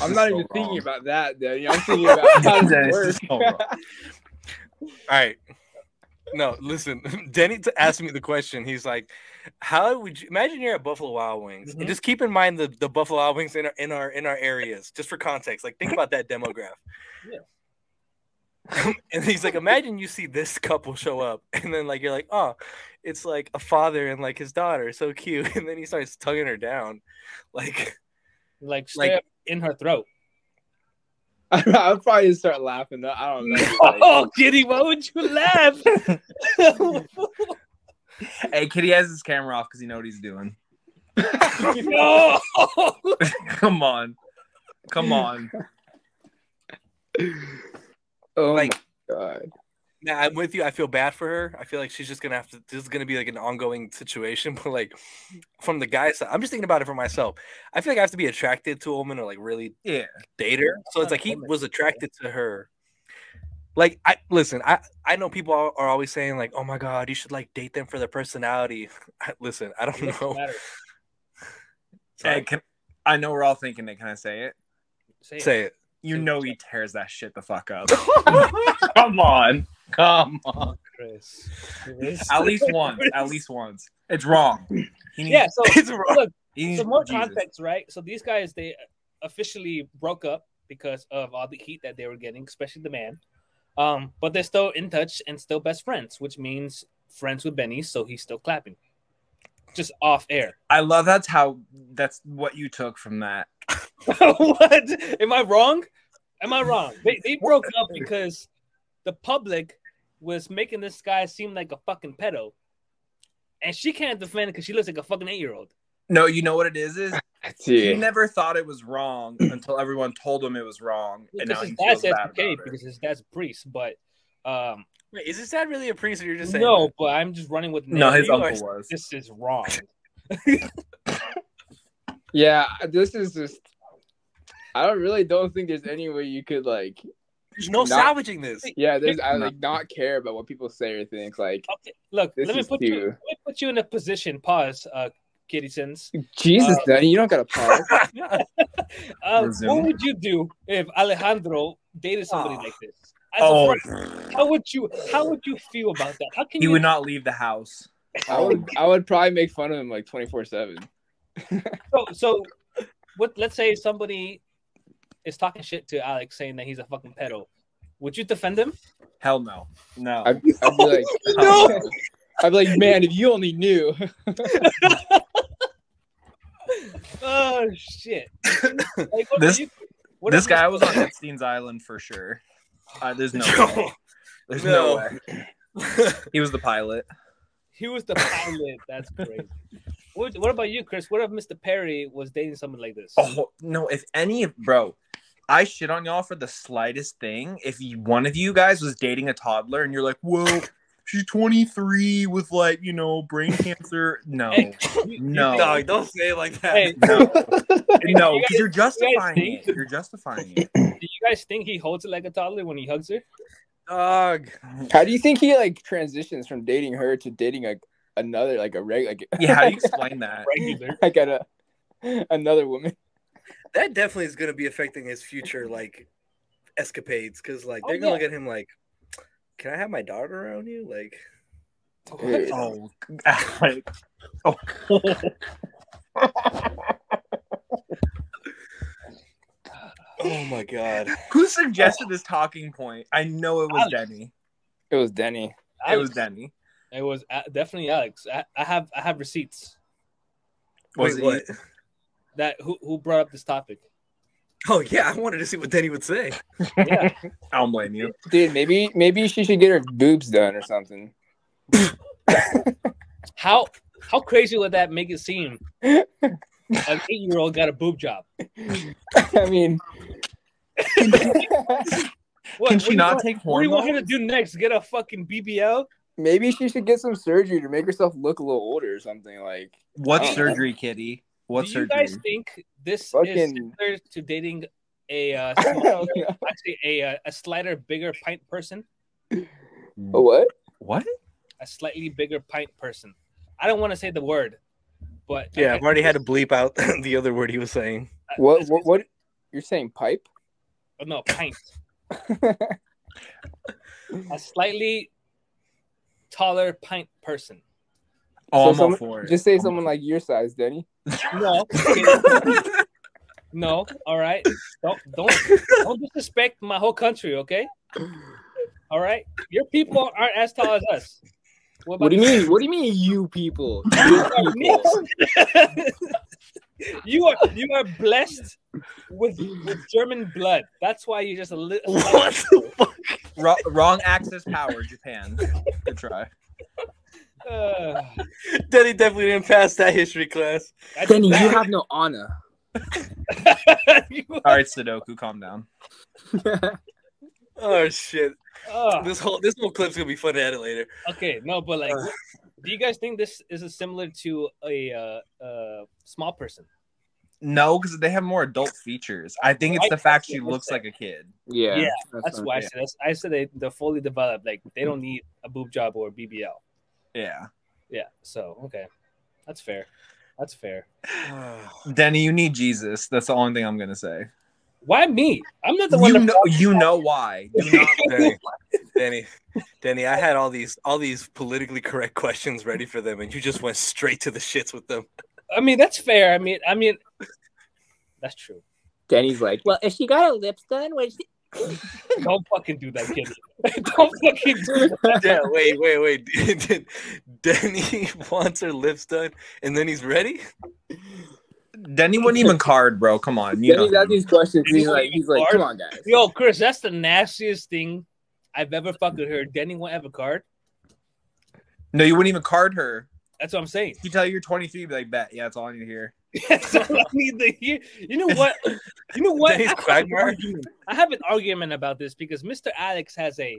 I'm not even thinking about that, Daddy. I'm thinking about how it works. So wrong. All right. No, listen. Denny asked me the question. He's like, "How would you imagine you're at Buffalo Wild Wings?" Mm-hmm. And just keep in mind the Buffalo Wild Wings in our areas, just for context. Like, think about that demographic. Yeah. And he's like, "Imagine you see this couple show up, and then like you're like, oh, it's like a father and like his daughter, so cute." And then he starts tugging her down, like straight up in her throat. I'll probably start laughing though. I don't know. Oh, Kitty, why would you laugh? Hey, Kitty has his camera off because he knows what he's doing. No! Come on. Oh like, my god. Nah, I'm with you. I feel bad for her. I feel like she's just gonna have to. This is gonna be like an ongoing situation. But like, from the guy's side, I'm just thinking about it for myself. I feel like I have to be attracted to a woman or like really date her. So it's like he was attracted to her. Like I know people are always saying like, oh my god, you should like date them for their personality. I don't know. Hey, I know we're all thinking it. Can I say it? Say it. You know he tears that shit the fuck up. Come on, Chris. At least once. It's wrong. So it's wrong. Look, some more context, right? So these guys, they officially broke up because of all the heat that they were getting, especially the man. But they're still in touch and still best friends, which means friends with Benny, so he's still clapping. Just off air. I love that's what you took from that. What? Am I wrong? They broke up because the public was making this guy seem like a fucking pedo. And she can't defend it because she looks like a fucking 8-year-old. No, you know what it is? He never thought it was wrong until everyone told him it was wrong. Because and now his dad says okay because his dad's a priest, but wait, is his dad really a priest or you're just saying no, that? But I'm just running with no, his uncle was. This is wrong. Yeah, this is just I don't think there's any way you could like there's no salvaging this. Yeah, not care about what people say or think. Like okay, look, let me put you in a position, pause, Kittysons. Jesus, Daddy, you don't gotta pause. What would you do if Alejandro dated somebody like this? How would you feel about that? How can you would not leave the house? I would probably make fun of him like 24/7. So what? Let's say somebody is talking shit to Alex, saying that he's a fucking pedo. Would you defend him? Hell no. I'd be like, no. I'm like, man, if you only knew. Oh shit! Like, this guy was on Epstein's Island for sure. There's no way. There's no way. He was the pilot. He was the pilot. That's crazy. What about you, Chris? What if Mr. Perry was dating someone like this? Oh no! If any, bro, I shit on y'all for the slightest thing. If one of you guys was dating a toddler and you're like, whoa. She's 23 with, like, you know, brain cancer. No. Hey, no. Dog, don't say it like that. Hey, no. No, because you're justifying it. You're justifying it. Do you guys think he holds it like a toddler when he hugs her? Dog. How do you think he, like, transitions from dating her to dating, like, another, like, a regular? Like, yeah, how do you explain that? Regular. I got another woman. That definitely is going to be affecting his future, like, escapades. Because, like, they're going to look at him like, can I have my daughter around you? Like, oh, Alex. Oh. Oh my God. Who suggested this talking point? I know it was Alex. Denny. It was Denny. Alex. It was Denny. It was definitely Alex. I have receipts. Wait, what? That who brought up this topic? Oh, yeah, I wanted to see what Denny would say. Yeah. I don't blame you. Dude, maybe she should get her boobs done or something. How crazy would that make it seem? An 8-year-old got a boob job. I mean... Can she not take hormones? What do you want her to do next? Get a fucking BBL? Maybe she should get some surgery to make herself look a little older or something. Like, what surgery, Kitty? Do you guys think this is similar to dating a slighter, bigger pint person? A what? What? A slightly bigger pint person. I don't want to say the word, but yeah, I've already had to bleep out the other word he was saying. What? You're saying pipe? Oh, no, pint. A slightly taller pint person. Almost for it. Just say someone like your size, Denny. No. No. All right. Don't disrespect my whole country, okay? All right. Your people aren't as tall as us. What do you mean? What do you mean, you people? You are blessed with German blood. That's why you're just a little. What the fuck? Wrong access power, Japan. Good try. Denny definitely didn't pass that history class. Denny, you have no honor. Alright, Sudoku, calm down. Oh shit. This whole clip's gonna be fun to edit later. Okay, no, but like do you guys think this is similar to a small person? No, because they have more adult features. I think it's the fact she looks like a kid. Yeah. Yeah, that's why I said they're fully developed, like they don't need a boob job or a BBL. Yeah. So, okay, that's fair. Denny, you need Jesus. That's the only thing I'm gonna say. Why me? I'm not the one. You know why? Do not, Denny. I had all these politically correct questions ready for them, and you just went straight to the shits with them. I mean, that's fair. I mean, that's true. Denny's like, well, if she got her lips done, when she. Don't fucking do that, kid. Don't fucking do that. Yeah, wait. Denny wants her lips done, and then he's ready? Denny wouldn't even card, bro. Come on. You Denny got these questions. He's like, come on, guys. Yo, Chris, that's the nastiest thing I've ever fucking heard. Denny won't ever card? No, you wouldn't even card her. That's what I'm saying. You tell her you're 23, you'd be like, bet. Yeah, that's all I need to hear. That's all I need to hear. You know what? I have an argument about this because Mr. Alex has an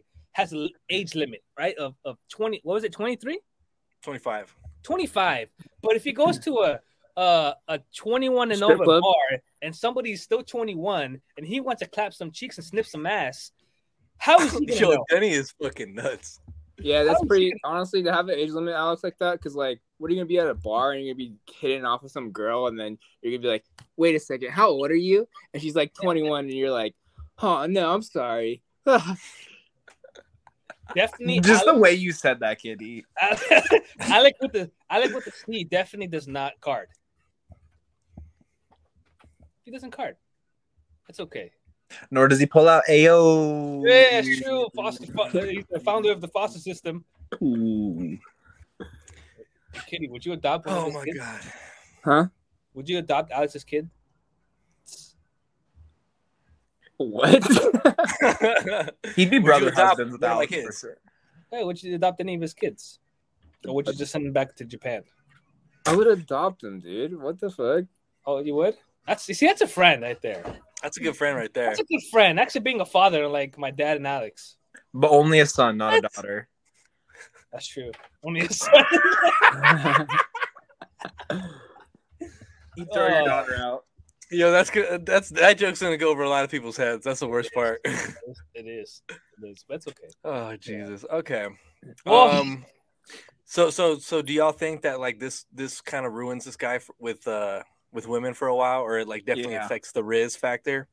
age limit, right? Of 20. What was it? 23? 25. 25. But if he goes to a 21 and over bar and somebody's still 21 and he wants to clap some cheeks and sniff some ass, how is he? Yo, Denny is fucking nuts. Yeah, that's pretty honestly to have an age limit, Alex, like that. Because, like, what are you gonna be at a bar and you're gonna be hitting off with some girl, and then you're gonna be like, "Wait a second, how old are you?" And she's like 21, and you're like, "Oh no, I'm sorry." Definitely, just Alex, the way you said that, Kitty. Alex with the C definitely does not card. He doesn't card. That's okay. Nor does he pull out AO. Yeah, it's true. Foster, he's the founder of the foster system. Ooh. Kitty, would you adopt one of his kids? God. Huh? Would you adopt Alex's kid? What? He'd be brother husbands with Alex for sure. Hey, would you adopt any of his kids? Or would you just send him back to Japan? I would adopt him, dude. What the fuck? Oh, you would? That's a friend right there. That's a good friend right there. That's a good friend. Actually being a father like my dad and Alex. But only a son, not a daughter. That's true. Only a son. You throw your daughter out. Yo, that's good. That joke's gonna go over a lot of people's heads. That's the worst part. It is. That's okay. Oh Jesus. Yeah. Okay. So do y'all think that like this kind of ruins this guy with women for a while, or it like definitely affects the Riz factor?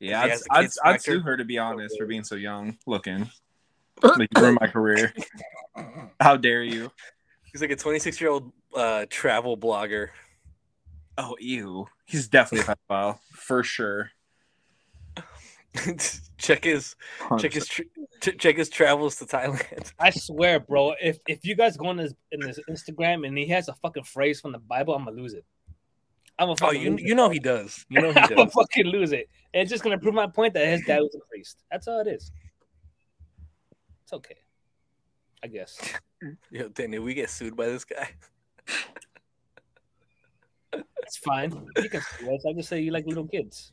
Yeah, I'd sue her, to be honest, for being so young looking. Like, you ruined my career. How dare you? He's like a 26-year-old travel blogger. Oh, ew. He's definitely a pedophile for sure. check his travels to Thailand. I swear, bro. If you guys go on his Instagram and he has a fucking phrase from the Bible, I'm gonna lose it. He does. You know he does. I'm gonna fucking lose it. And it's just gonna prove my point that his dad was a priest. That's all it is. It's okay, I guess. Yo, Denny, we get sued by this guy. It's fine. You can sue us. I just say you like little kids.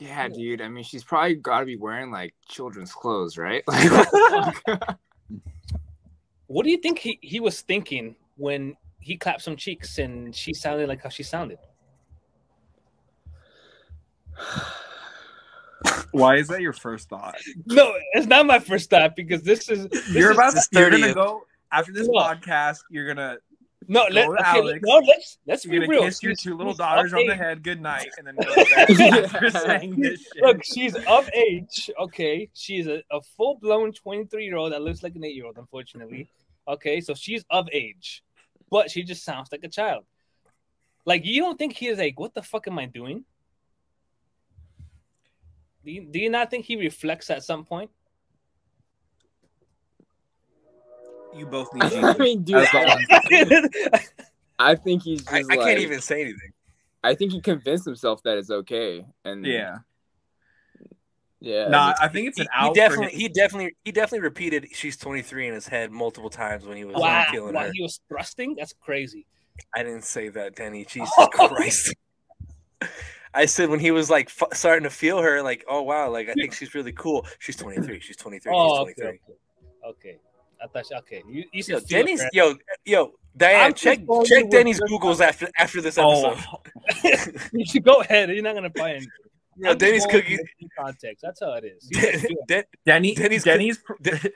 Yeah, dude. I mean, she's probably got to be wearing like children's clothes, right? Like, what do you think he was thinking when he clapped some cheeks and she sounded like how she sounded? Why is that your first thought? No, it's not my first thought because podcast. You're gonna. No, let's be real. Kiss your two little daughters on the head. Good night, and then go back. Saying this shit. Look, she's of age. Okay, she's a full-blown 23-year-old that looks like an 8-year-old. Unfortunately, okay, so she's of age, but she just sounds like a child. Like, you don't think he is like, what the fuck am I doing? Do you not think he reflects at some point? You both need Jesus. I mean, dude, I think he's just I can't even say anything. I think he convinced himself that it's okay. And yeah. Nah, I think it's an out. He definitely repeated she's 23 in his head multiple times when he was feeling her. He was thrusting? That's crazy. I didn't say that, Denny. Jesus Christ. I said when he was like starting to feel her, like, oh wow, like I think she's really cool. She's 23. She's 23. Oh, she's 23. Okay. I thought you said Denny's Diane, I'm check Denny's Googles after this episode. You should go ahead. You're not gonna find anything. No, Denny's cookies context. That's how it is.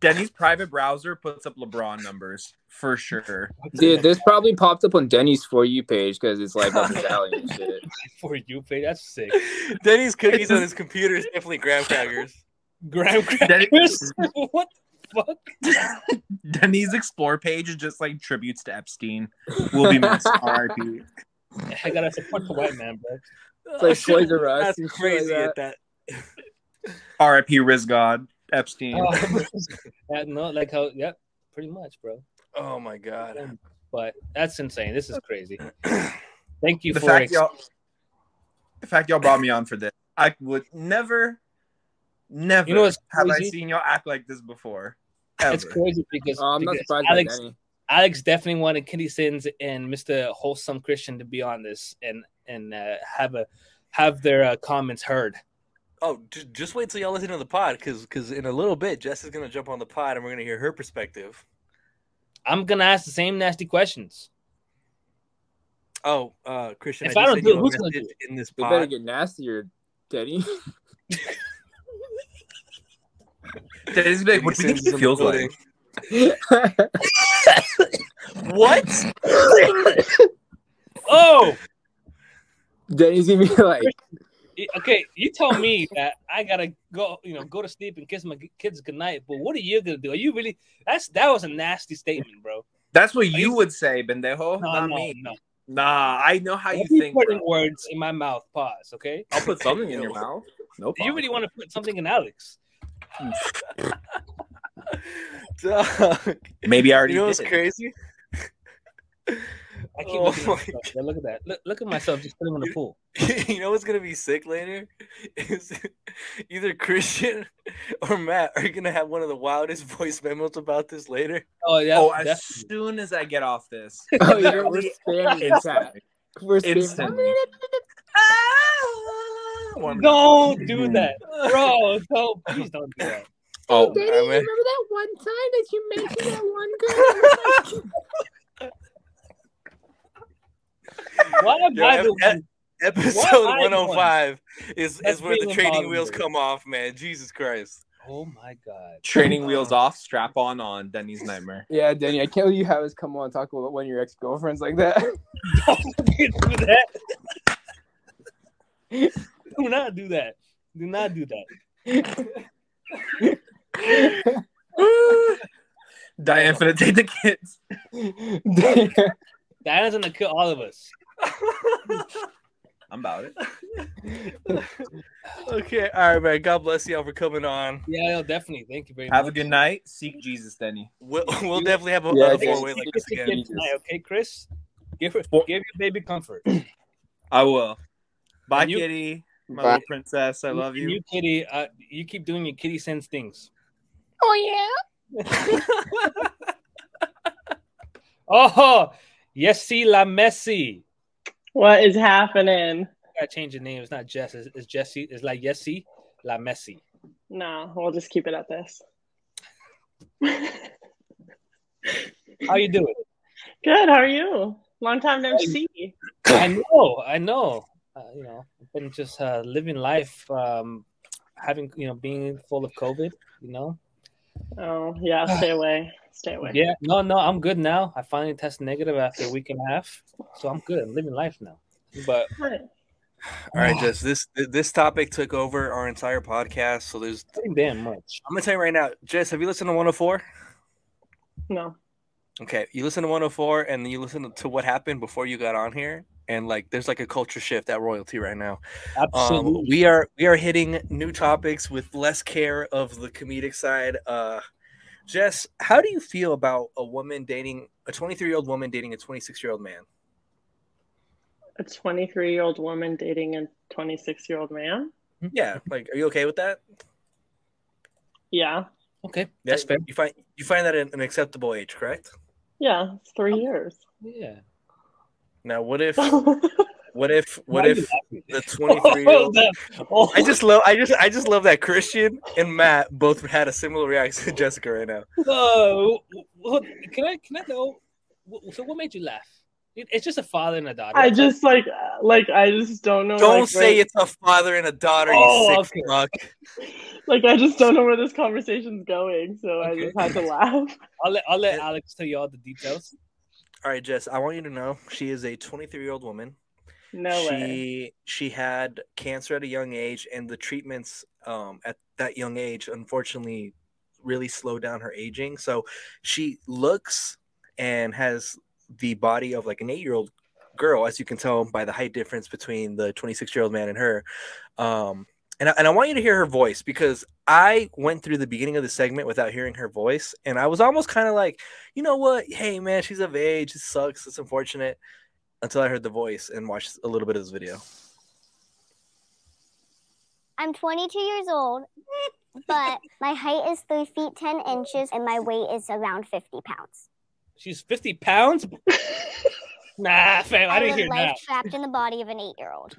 Denny's private browser puts up LeBron numbers for sure. Dude, this probably popped up on Denny's For You page because it's like up his alley and shit. For You page, that's sick. Denny's cookies on his computer is definitely graham crackers. Graham crackers. What? Fuck. Denny's Explore page is just like tributes to Epstein. We'll be missed. R.I.P. I gotta support the white man, bro. It's like Toys R Us. That's crazy like that. R.I.P. Riz God Epstein. Pretty much, bro. Oh my god. But that's insane. This is crazy. Thank you the fact y'all brought me on for this. I would never have I seen y'all act like this before. Ever. It's crazy because Alex definitely wanted Kenny Sins and Mr. Wholesome Christian to be on this and have their comments heard. Oh, just wait till y'all listen to the pod because in a little bit, Jess is going to jump on the pod and we're going to hear her perspective. I'm going to ask the same nasty questions. Oh, Christian, if I don't do it, who's going to do it? In this pod. You better get nastier, Teddy. Teddy's big. What do you think he feels like? What? Oh! Denny's gonna be like... Okay, you tell me that I gotta go to sleep and kiss my kids goodnight, but what are you gonna do? Are you really... That was a nasty statement, bro. That's what you would say, Bendejo. No. Nah, I know how you think. Putting words in my mouth. Pause, okay? I'll put something in your mouth. No problem. You really want to put something in Alex? Dog. Maybe I already did. You know what's crazy? I keep looking at myself. Look at that. Look at myself just putting in the pool. You know what's going to be sick later? Is either Christian or Matt are going to have one of the wildest voice memos about this later. Oh, yeah. Oh, as soon as I get off this. Oh, yeah. We're spamming inside. We're spamming. Don't do that. Bro, no, please don't do that. Oh, Denny, you remember that one time that you mentioned that one girl? Episode 105 is where the training wheels come off, man. Jesus Christ. Oh my God. Training wheels off, strap on, Denny's nightmare. Yeah, Denny, I can't believe you have us come on and talk about one of your ex-girlfriends like that. Don't do that. Do not do that. Diane finna take the kids. Diane's gonna kill all of us. I'm about it. Okay, all right, man. God bless y'all for coming on. Yeah, no, definitely. Thank you very much. Have a good night. Seek Jesus, Denny. We'll definitely have a four-way like this again. Tonight, okay, Chris? Give your baby comfort. I will. Bye, Kitty. My little princess. I love you. You, Kitty, you keep doing your Kitty Sense things. Oh, yeah? Oh, yes, see la Messi. What is happening? I change the name. It's not Jess. It's Jesse. It's like Yessi La Messi. No, we'll just keep it at this. How you doing? Good. How are you? Long time no see. I know. You know, I've been just living life, having being full of COVID. You know. Oh yeah, stay away. Stay away. Yeah, no, I'm good now. I finally tested negative after a week and a half, so I'm good. I'm living life now. But all right, Jess, this topic took over our entire podcast. So there's damn much. I'm gonna tell you right now, Jess, have you listened to 104? No. Okay, you listen to 104, and then you listen to what happened before you got on here, and like there's like a culture shift at royalty right now. Absolutely, we are hitting new topics with less care of the comedic side. Jess, how do you feel about a woman dating a 23-year-old woman dating a 26-year-old man? A 23-year-old woman dating a 26-year-old man? Yeah, like, are you okay with that? Yeah. Okay, that's fair. You find that an acceptable age, correct? Yeah, it's 3 years. Yeah. Now, what if the 23-year-old? I just love that Christian and Matt both had a similar reaction to Jessica right now. Oh, can I know? So, what made you laugh? It's just a father and a daughter. I just like I just don't know. Don't say it's a father and a daughter. You sick fuck. Like I just don't know where this conversation's going, so I just had to laugh. I'll let Alex tell you all the details. All right, Jess, I want you to know she is a 23-year-old woman. No way. She had cancer at a young age, and the treatments at that young age, unfortunately, really slowed down her aging. So she looks and has the body of like an 8-year-old girl, as you can tell by the height difference between the 26-year-old man and her. And I want you to hear her voice, because I went through the beginning of the segment without hearing her voice. And I was almost kind of like, you know what? Hey, man, she's of age. It sucks. It's unfortunate. Until I heard the voice and watched a little bit of this video. I'm 22 years old, but my height is 3 feet 10 inches and my weight is around 50 pounds. She's 50 pounds? Nah, fam, I didn't hear that. I live life trapped in the body of an 8-year-old.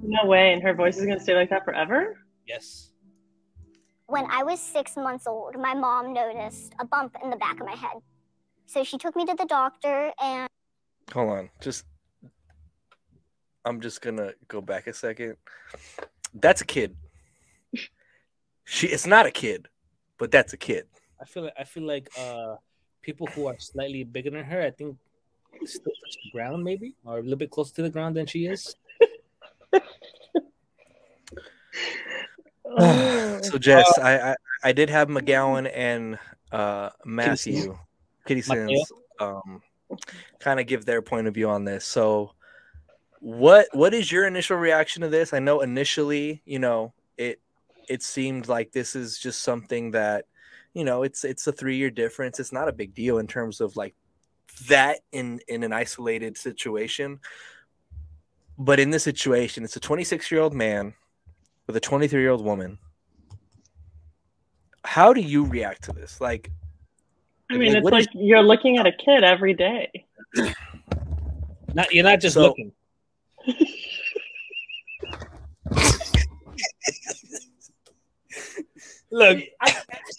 No way, and her voice is going to stay like that forever? Yes. When I was 6 months old, my mom noticed a bump in the back of my head. So she took me to the doctor and... Hold on. I'm just going to go back a second. That's a kid. It's not a kid, but that's a kid. I feel like people who are slightly bigger than her, I think still touch the ground maybe, or a little bit closer to the ground than she is. So Jess, I did have McGowan and Matthew Kitty Sins kind of give their point of view on this. So what is your initial reaction to this? I know initially, it seemed like this is just something that you know, it's a 3-year difference. It's not a big deal in terms of like that in an isolated situation. But in this situation, it's a 26-year-old man with a 23-year-old woman. How do you react to this? Like, I mean, it's like you're looking at a kid every day. You're not just looking. Look,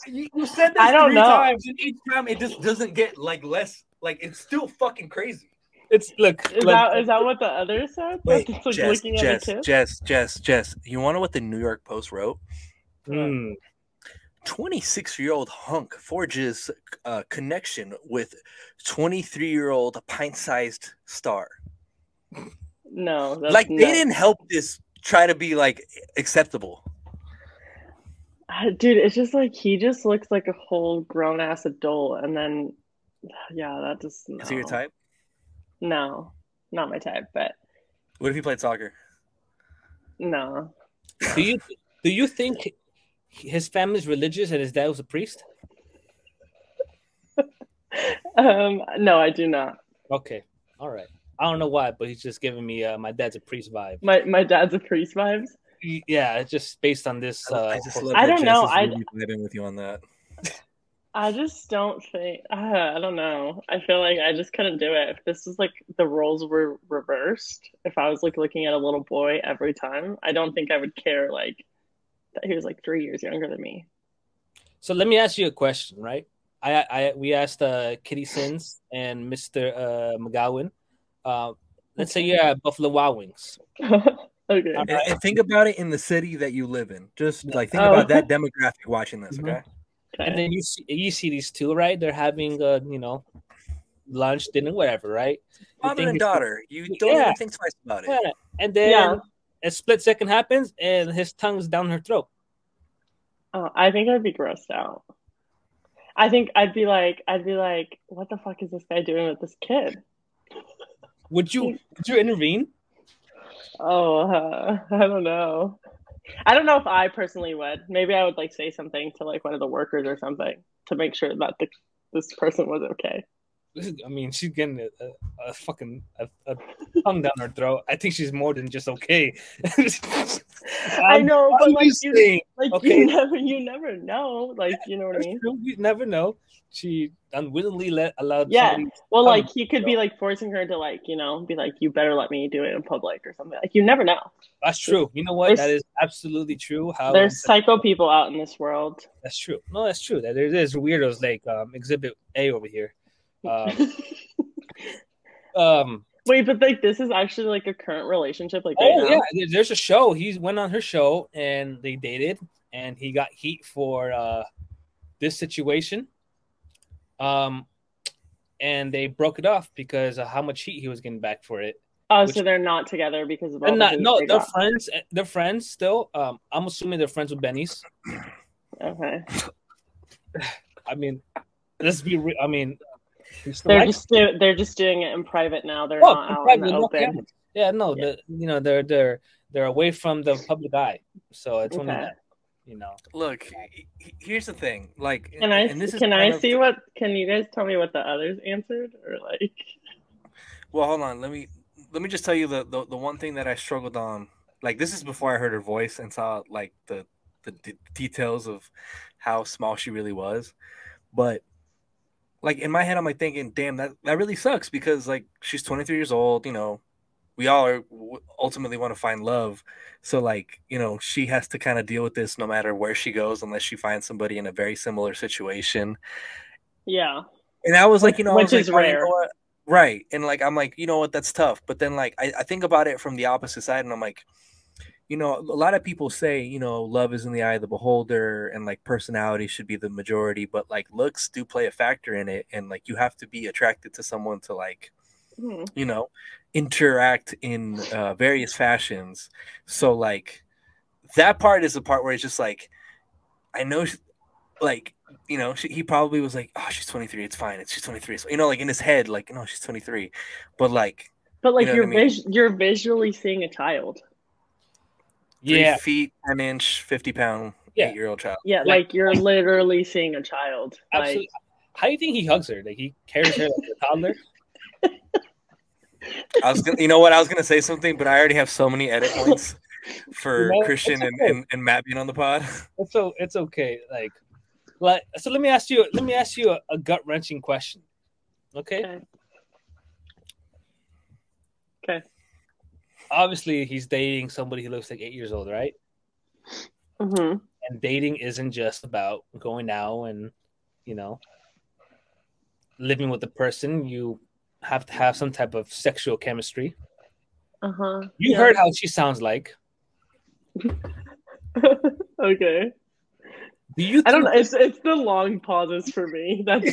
you said this three times, and each time it just doesn't get like less. Like, it's still fucking crazy. It's is that what the other said? Wait, like, it's like Jess, looking at a kid. Jess. You want to know what the New York Post wrote? 26-year-old hunk forges connection with 23-year-old pint-sized star. No, that's like nuts. They didn't help this try to be like acceptable. Dude, it's just like he just looks like a whole grown ass adult, and then that just no. Is he your type? No, not my type. But what if he played soccer? No. Do you think his family's religious and his dad was a priest? No, I do not. Okay, all right. I don't know why, but he's just giving me my dad's a priest vibe. My dad's a priest vibes. Yeah, it's just based on this. I don't know. I'm living with you on that. I just don't think. I don't know. I feel like I just couldn't do it. If this is like the roles were reversed, if I was like looking at a little boy every time, I don't think I would care. Like that he was like 3 years younger than me. So let me ask you a question, right? We asked Kitty Sins and Mr. McGowan. Let's say you're at Buffalo Wild Wings. Okay. And think about it in the city that you live in. Just like think about that demographic watching this, okay? And then you see these two, right? They're having lunch, dinner, whatever, right? Mom and daughter. You don't even think twice about it. Yeah. And then a split second happens, and his tongue's down her throat. Oh, I think I'd be grossed out. I think I'd be like, what the fuck is this guy doing with this kid? Would you intervene? Oh, I don't know. I don't know if I personally would. Maybe I would like say something to like one of the workers or something to make sure that this person was okay. I mean, she's getting a fucking a tongue down her throat. I think she's more than just okay. I know, but like, you never know. Like, you know what I mean? You never know. She unwittingly allowed. Yeah, well, like he could be like forcing her to like, you know, be like, you better let me do it in public or something. Like, you never know. That's true. You know what? That is absolutely true. How there's psycho people out in this world. That's true. No, that's true. That there's weirdos like Exhibit A over here. Wait, but like this is actually like a current relationship. Like, there's a show. He went on her show and they dated, and he got heat for this situation. And they broke it off because of how much heat he was getting back for it. Oh, so they're not together because of all no, they're friends. They're friends still. I'm assuming they're friends with Benny's. Okay. I mean, let's be real. I mean. They're just doing it in private now. They're not out in the open. Yeah, no, yeah. They're away from the public eye, so it's only that. You know, look, here's the thing. Like, can you guys tell me what the others answered or like? Well, hold on. Let me just tell you the one thing that I struggled on. Like, this is before I heard her voice and saw like the details of how small she really was, but. Like, in my head, I'm, like, thinking, damn, that really sucks because, like, she's 23 years old, you know. We all ultimately want to find love. So, like, you know, she has to kind of deal with this no matter where she goes unless she finds somebody in a very similar situation. Yeah. And I was, like, you know. Which is rare. Right. And, like, I'm, like, you know what, that's tough. But then, like, I think about it from the opposite side, and I'm, like, you know, a lot of people say, you know, love is in the eye of the beholder and like personality should be the majority, but like looks do play a factor in it. And like you have to be attracted to someone to like, you know, interact in various fashions. So like that part is the part where it's just like, I know, like, you know, he probably was like, oh, she's 23. It's fine. She's 23. So, you know, like in his head, like, no, she's 23. But like you know you're visually seeing a child. 3 feet, 1 inch, 50 pound. 8-year-old child. Yeah, like you're literally seeing a child. Absolutely. Like, how do you think he hugs her? Like he carries her like a toddler? You know what? I was going to say something, but I already have so many edit points for Christian and Matt being on the pod. So it's okay. Like, so let me ask you a gut-wrenching question. Okay. Obviously, he's dating somebody who looks like 8 years old, right? Mm-hmm. And dating isn't just about going out and, you know, living with the person. You have to have some type of sexual chemistry. Uh-huh. You heard how she sounds like. Okay. I don't know. It's the long pauses for me that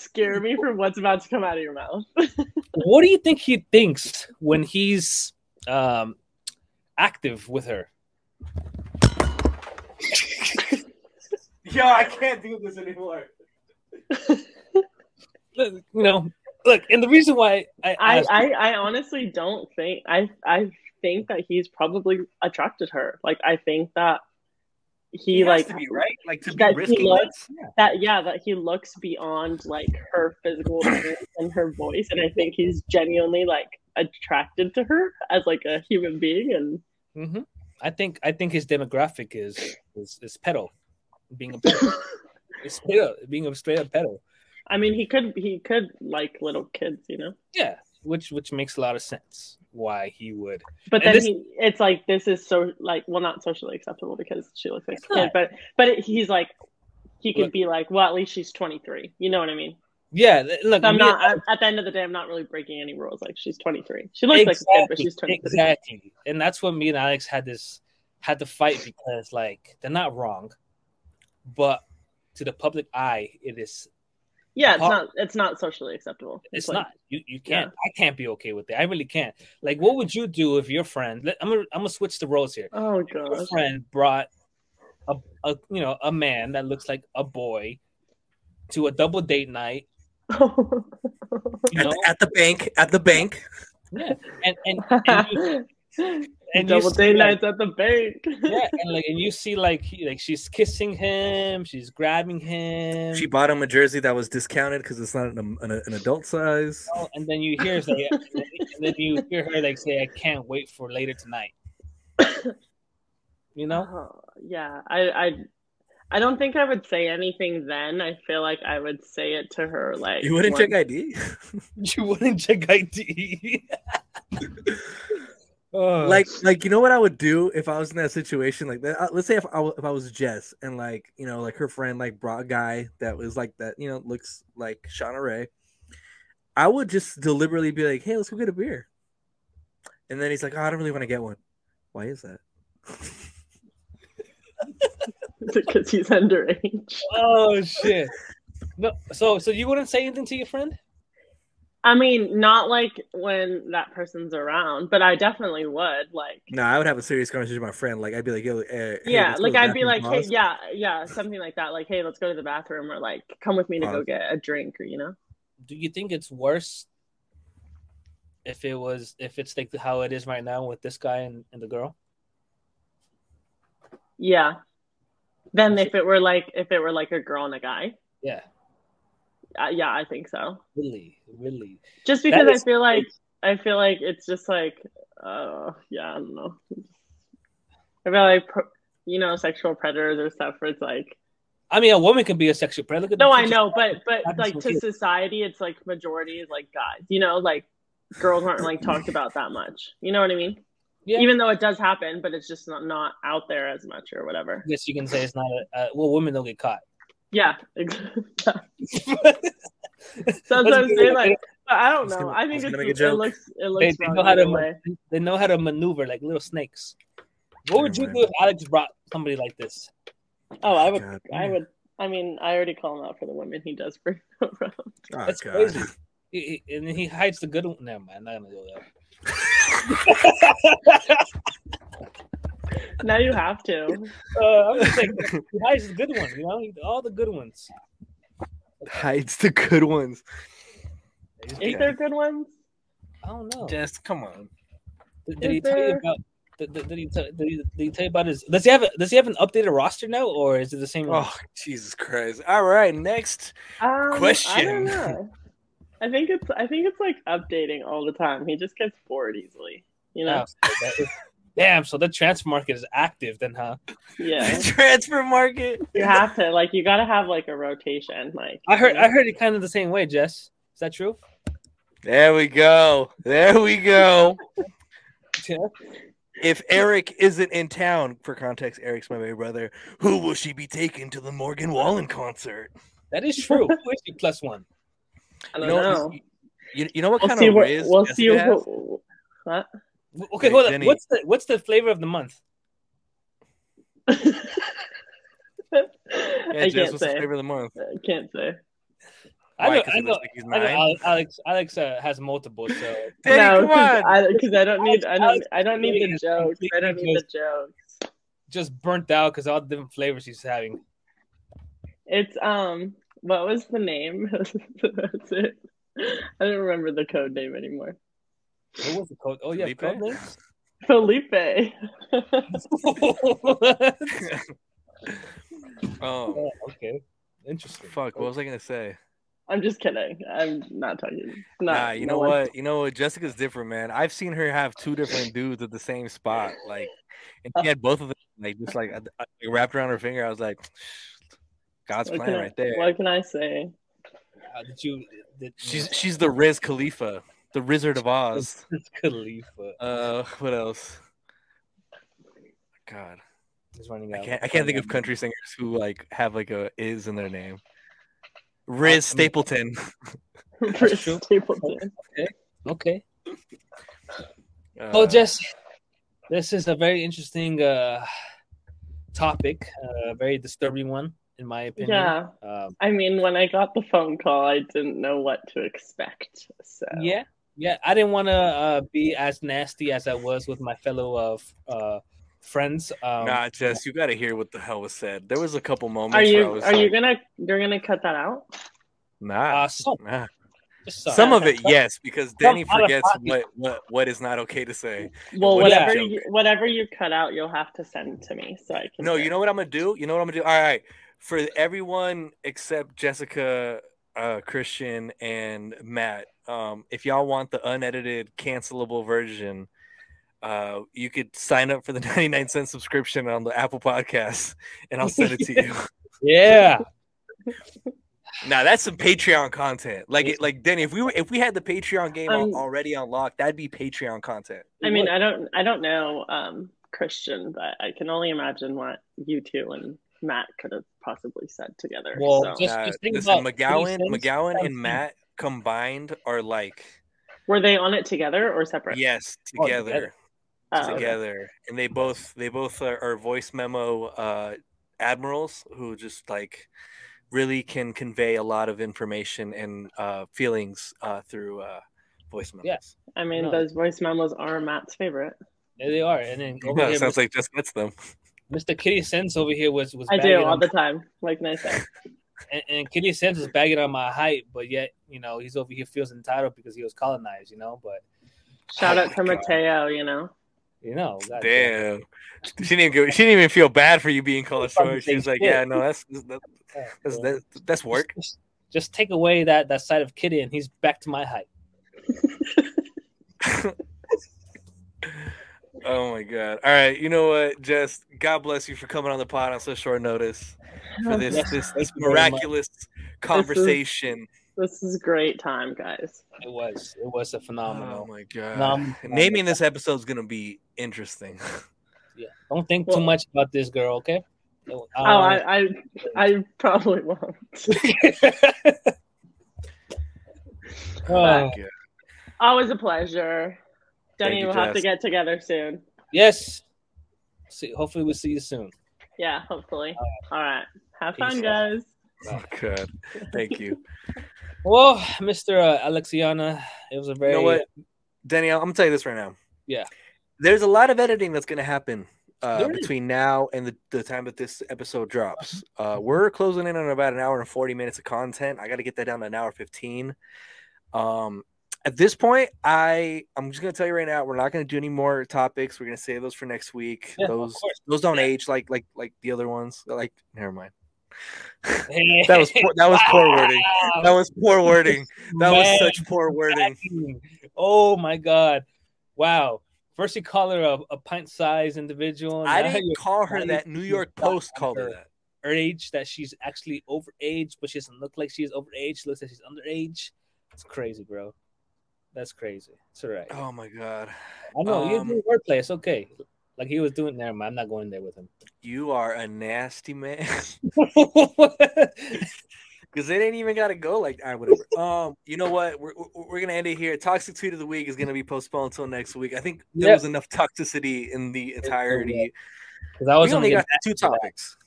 scare me from what's about to come out of your mouth. What do you think he thinks when he's active with her? Yo, I can't do this anymore. You know, look, and the reason why I honestly don't think I think that he's probably attracted her. Like I think that. He like to be right, like to be risky. That he looks beyond like her physical appearance and her voice, and I think he's genuinely like attracted to her as like a human being. And mm-hmm. I think his demographic is pedo, being a pedo, it's pedo, being a straight up pedo. I mean, he could like little kids, you know. Yeah, which makes a lot of sense. Why he would, but then it's like this is so like well not socially acceptable because she looks like a kid, but he's like he could be like well at least she's 23, you know what I mean? Yeah, look, so I'm not at the end of the day I'm not really breaking any rules. Like she's 23, she looks like a kid, but she's 23. Exactly, and that's when me and Alex had the fight because like they're not wrong, but to the public eye it is. Yeah, it's not socially acceptable. It's like, not. You can't. Yeah. I can't be okay with it. I really can't. Like, what would you do if your friend? I'm gonna switch the roles here. Oh god, your friend brought a man that looks like a boy to a double date night. You know? At the bank. Yeah, and double date nights at the bank. Yeah, and you see like she's kissing him, she's grabbing him. She bought him a jersey that was discounted because it's not an adult size. Oh, and then you hear like, her like say, "I can't wait for later tonight." You know? Oh, yeah, I don't think I would say anything then. I feel like I would say it to her like you wouldn't check ID. You wouldn't check ID. Like, you know what I would do if I was in that situation like that? Let's say if I was Jess and like, you know, like her friend, like brought a guy that was like that, you know, looks like Shauna Rae. I would just deliberately be like, "Hey, let's go get a beer." And then he's like, "Oh, I don't really want to get one." Why is that? Because he's underage. Oh shit. No, so you wouldn't say anything to your friend? I mean, not like when that person's around, but I definitely would like. No, I would have a serious conversation with my friend. Like, I'd be like, "Yo, yeah," like I'd be like, "Hey, yeah," something like that. Like, "Hey, let's go to the bathroom," or like, "Come with me to go get a drink," or you know. Do you think it's worse if it's like how it is right now with this guy and the girl? Yeah. Then if it were like a girl and a guy. Yeah. Yeah, I think so. Really. Just because I feel like it's just like, I don't know. I feel like, you know, sexual predators or stuff. Where it's like, I mean, a woman can be a sexual predator. No, I know, but like to society, it's like majority is like guys. You know, like girls aren't like talked about that much. You know what I mean? Yeah. Even though it does happen, but it's just not out there as much or whatever. Yes, you can say it's not. Women don't get caught. Yeah, exactly. Sometimes they like. I don't know. I think it looks. They know how to. They know how to maneuver like little snakes. What would you do if Alex brought somebody like this? Oh, I would. God, I would. I mean, I already call him out for the women he does bring around. Oh, that's God. Crazy. And then he hides the good one. Never mind. I'm not gonna go there. Now you have to. I'm just saying, he hides the good ones, you know, all the good ones. Hides the good ones. Is there good ones? I don't know. Just come on. Did he tell you about? Did he tell you about his? Does he have an updated roster now, or is it the same? Oh, Jesus Christ! All right, next question. I don't know. I think it's like updating all the time. He just gets bored easily, you know. Damn, so the transfer market is active then, huh? Yeah. Transfer market. You have to you gotta have a rotation. I heard it kind of the same way, Jess. Is that true? There we go. Yeah. If Eric isn't in town, for context, Eric's my baby brother, who will she be taking to the Morgan Wallen concert? That is true. Who is she plus one? I don't know. You know what kind of raise? We'll see. What? Okay, hold on. What's the flavor of the month? Yeah, Jess, what's the flavor of the month? I can't say. I know. Alex has multiple. So no, because I don't need the jokes. I don't need the jokes. Just burnt out because all the different flavors he's having. It's what was the name? That's it. I don't remember the code name anymore. What was the code? Oh yeah, Felipe. Oh, okay, interesting. Fuck, what was I gonna say? I'm just kidding. I'm not talking. You know what? Jessica's different, man. I've seen her have two different dudes at the same spot, and she had both of them, just wrapped around her finger. I was like, God's plan right there. What can I say? She's the Riz Khalifa. The Wizard of Oz. Khalifa. What else? God, he's running out. I can't think of country singers who have a is in their name. Riz Stapleton. Riz Stapleton. Okay. Jess, this is a very interesting topic. A very disturbing one, in my opinion. Yeah. When I got the phone call, I didn't know what to expect. So yeah. Yeah, I didn't want to be as nasty as I was with my fellow friends. Jess, you got to hear what the hell was said. There was a couple moments. You're gonna cut that out? Nah. Some of it, yes, because Denny forgets what is not okay to say. Well, whatever you cut out, you'll have to send to me so I can. No, you know what I'm gonna do? All right, for everyone except Jessica, Christian, and Matt. If y'all want the unedited, cancelable version, you could sign up for the 99-cent subscription on the Apple Podcasts, and I'll send it to you. Yeah. Now that's some Patreon content. Denny, if we had the Patreon game already unlocked, that'd be Patreon content. I don't know, Christian, but I can only imagine what you two and Matt could have possibly said together. Well, just think about McGowan and Matt combined are were they on it together or separate? Yes, together. Okay. And they both are voice memo admirals who just really can convey a lot of information and feelings through voice memos. Yes. Those voice memos are Matt's favorite. Yeah, they are. And then it sounds like just gets them. Mr. Kitty Sense over here was I do all the time. Nice. And Kitty Sands is bagging on my height, but yet, he's over here feels entitled because he was colonized, but shout out to Mateo, Damn. She didn't even feel bad for you being colonized. She was like, yeah, no, that's work. Just take away that side of Kitty and he's back to my height. Oh my God! All right, you know what, Jess? God bless you for coming on the pod on such short notice for this miraculous conversation. This is great time, guys. It was a phenomenal. Oh my God! Naming this episode is gonna be interesting. Yeah, don't think too much about this girl, okay? I probably won't. Always a pleasure. Denny, we'll have to get together soon. Yes. Hopefully we'll see you soon. Yeah, hopefully. All right. Have fun, guys. Oh, good. Thank you. Well, Mr. Alexiana, it was a very... You know what, Denny, I'm going to tell you this right now. Yeah. There's a lot of editing that's going to happen between now and the time that this episode drops. We're closing in on about an hour and 40 minutes of content. I got to get that down to an hour 15. At this point, I'm just gonna tell you right now, we're not gonna do any more topics. We're gonna save those for next week. Yeah, those don't age like the other ones. Like, never mind. That was poor wording. That was poor wording. That was such poor wording. Oh my god! Wow. First you call her a pint-sized individual. I didn't call her that. New York Post called her that. Her age, that she's actually overage, but she doesn't look like she's overage. She looks like she's underage. It's crazy, bro. That's crazy. It's all right. Oh, my God. I know. You're doing wordplay. It's okay. Like he was doing. Never mind. I'm not going there with him. You are a nasty man. Because they didn't even got to go like, all right, whatever. You know what? We're going to end it here. Toxic Tweet of the Week is going to be postponed until next week. I think there was enough toxicity in the entirety. We only got two topics.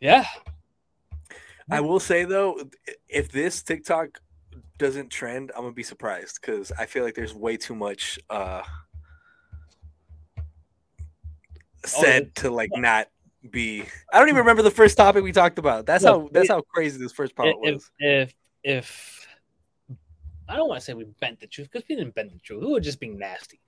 Yeah. I will say, though, if this TikTok doesn't trend, I'm going to be surprised because I feel like there's way too much said to, like, not be. I don't even remember the first topic we talked about. That's how crazy this first part was. If I don't want to say we bent the truth because we didn't bend the truth. We were just being nasty.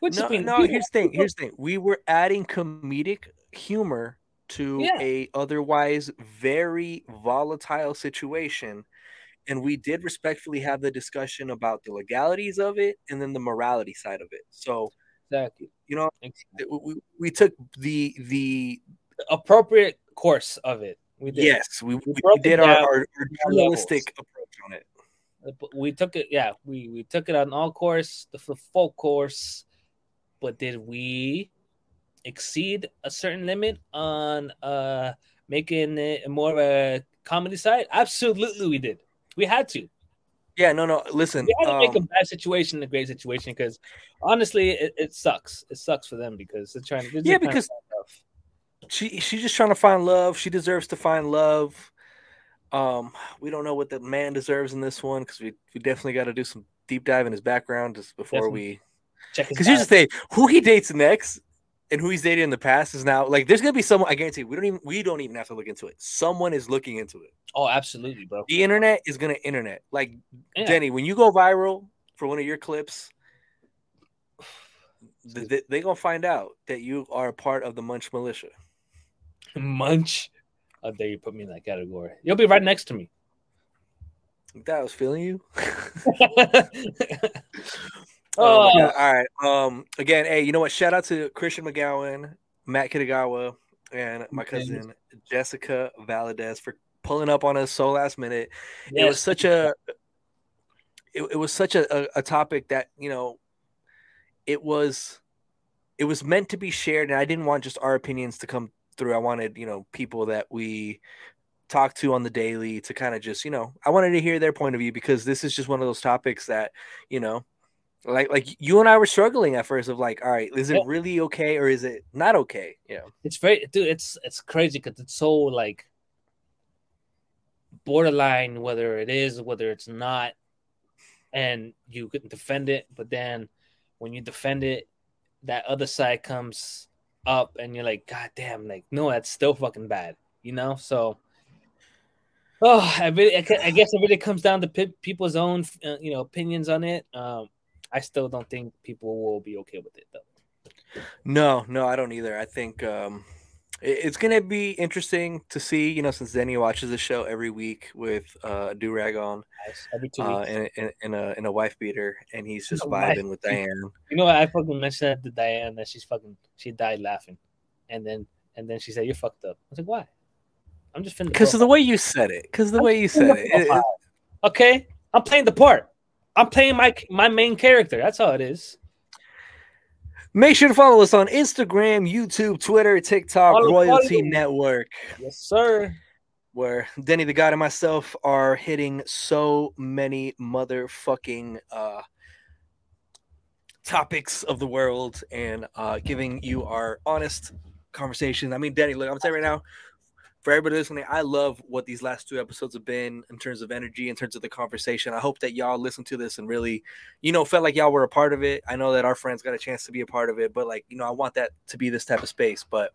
Here's the thing. We were adding comedic humor to a otherwise very volatile situation, and we did respectfully have the discussion about the legalities of it and then the morality side of it. So exactly. You know, we took the appropriate course of it. We did. Yes, we did our journalistic approach on it. We took it. Yeah, we took it on all course, the full course. But did we exceed a certain limit on making it more of a comedy side? Absolutely, we did. We had to. Yeah, no. Listen, we had to make a bad situation a great situation because honestly, it sucks. It sucks for them because they're trying. Because she's just trying to find love. She deserves to find love. We don't know what the man deserves in this one because we definitely got to do some deep dive in his background just before we check. Because here's the thing: who he dates next and who he's dated in the past is now like there's gonna be someone. I guarantee you, we don't even have to look into it. Someone is looking into it. Oh, absolutely, bro. The internet is going to internet. Like, yeah. Denny, when you go viral for one of your clips, they're going to find out that you are a part of the Munch Militia. Munch? How dare you put me in that category? You'll be right next to me. That was feeling you. Oh, my God. All right. Again, hey, you know what? Shout out to Christian McGowan, Matt Kitagawa, and my cousin Jessica Valadez for pulling up on us so last minute. Yes. It was such a topic that, you know, it was meant to be shared, and I didn't want just our opinions to come through. I wanted, you know, people that we talk to on the daily to kind of just, you know, I wanted to hear their point of view because this is just one of those topics that, you know, like you and I were struggling at first of like, all right, is it really okay or is it not okay? Yeah. It's very, dude, it's crazy because it's so like borderline, whether it is, whether it's not, and you couldn't defend it. But then when you defend it, that other side comes up and you're like, God damn, like, no, that's still fucking bad, you know? So, I guess it really comes down to people's own, you know, opinions on it. I still don't think people will be okay with it, though. No, I don't either. I think, it's going to be interesting to see, you know, since Denny watches the show every week with a do-rag on every 2 weeks in a wife beater, and he's just vibing with Diane. You know what? I fucking mentioned that to Diane that she died laughing. And then she said, "You're fucked up." I was like, "Why?" I'm just finna. Because of the way you said it. Okay. I'm playing the part. I'm playing my main character. That's all it is. Make sure to follow us on Instagram, YouTube, Twitter, TikTok, Royalty Network. Yes, sir. Where Denny the God and myself are hitting so many motherfucking topics of the world and giving you our honest conversation. I mean, Denny, look, I'm saying right now, for everybody listening, I love what these last two episodes have been in terms of energy, in terms of the conversation. I hope that y'all listen to this and really, you know, felt like y'all were a part of it. I know that our friends got a chance to be a part of it, but like, you know, I want that to be this type of space. But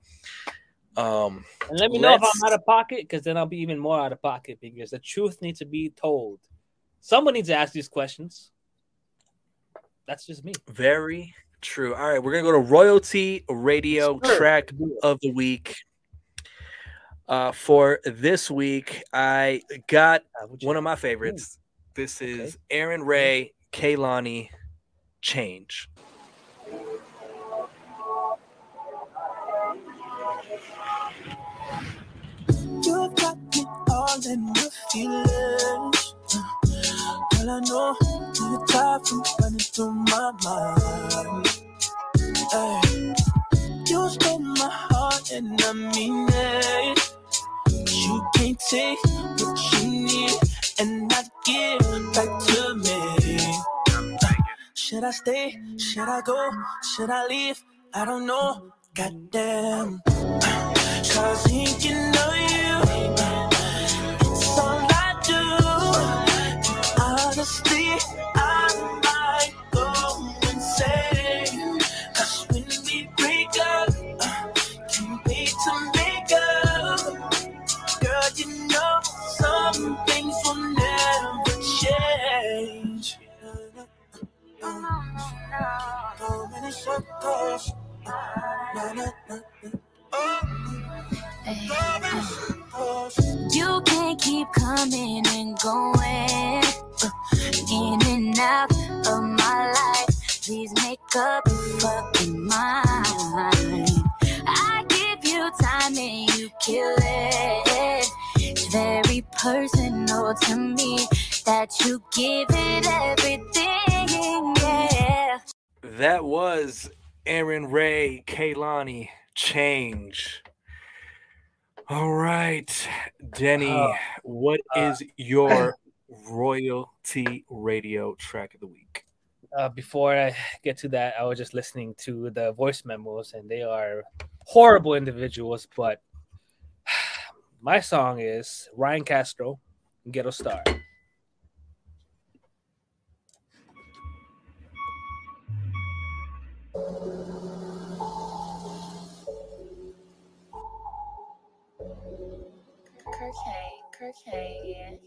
and let me know if I'm out of pocket, because then I'll be even more out of pocket because the truth needs to be told. Someone needs to ask these questions. That's just me. Very true. All right, we're gonna go to Royalty Radio Track of the Week. For this week, I got one of my favorites. This is Arin Ray, Kehlani, Change. You got me all in my feelings. All I know is the time from running through my mind. Hey. You stole my heart and I mean it. You can't take what you need and not give back to me. Should I stay? Should I go? Should I leave? I don't know. Goddamn. Cause thinking of you, it's all I do. Honestly, I might go insane. Cause when we break up, can't wait to make up. Girl, you know some things will never change. Go in circles. You can't keep coming and going in and out of my life. Please make up your fucking mind. I give you time and you kill it. It's very personal to me that you give it everything. Yeah. That was Arin Ray, Kehlani, Change. All right, Denny, what is your Royalty Radio Track of the Week? Before I get to that, I was just listening to the voice memos, and they are horrible individuals, but my song is Ryan Castro, Ghetto Star. Croquet.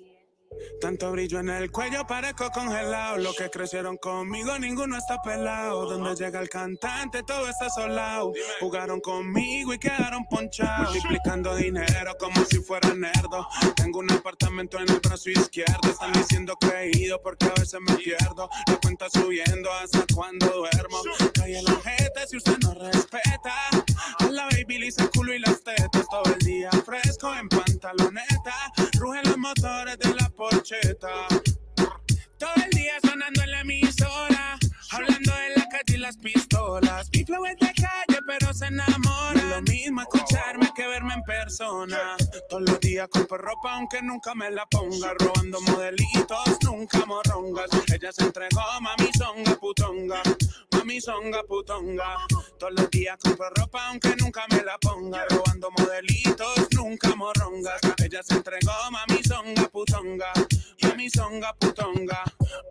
Tanto brillo en el cuello parezco congelado. Los que crecieron conmigo ninguno está pelado. Donde llega el cantante todo está solao. Jugaron conmigo y quedaron ponchados. Multiplicando dinero como si fuera nerdo. Tengo un apartamento en el brazo izquierdo. Están diciendo creído porque a veces me pierdo. La cuenta subiendo hasta cuando duermo. Calle la jeta si usted no respeta. A la baby le hice el culo y las tetas. Todo el día fresco en pantaloneta. Rugen los motores de la porcheta. Todo el día sonando en la emisora, hablando de la calle y las pistolas. Mi flow es de calle pero se enamora. Lo mismo escucharme que verme en persona. Todos los días compro ropa aunque nunca me la ponga. Robando modelitos, nunca morrongas. Ella se entregó, mami songa putonga. Mami songa putonga. Todos los días compro ropa aunque nunca me la ponga. Robando modelitos, nunca morrongas. Ella se entregó, mami songa putonga. Mami songa putonga.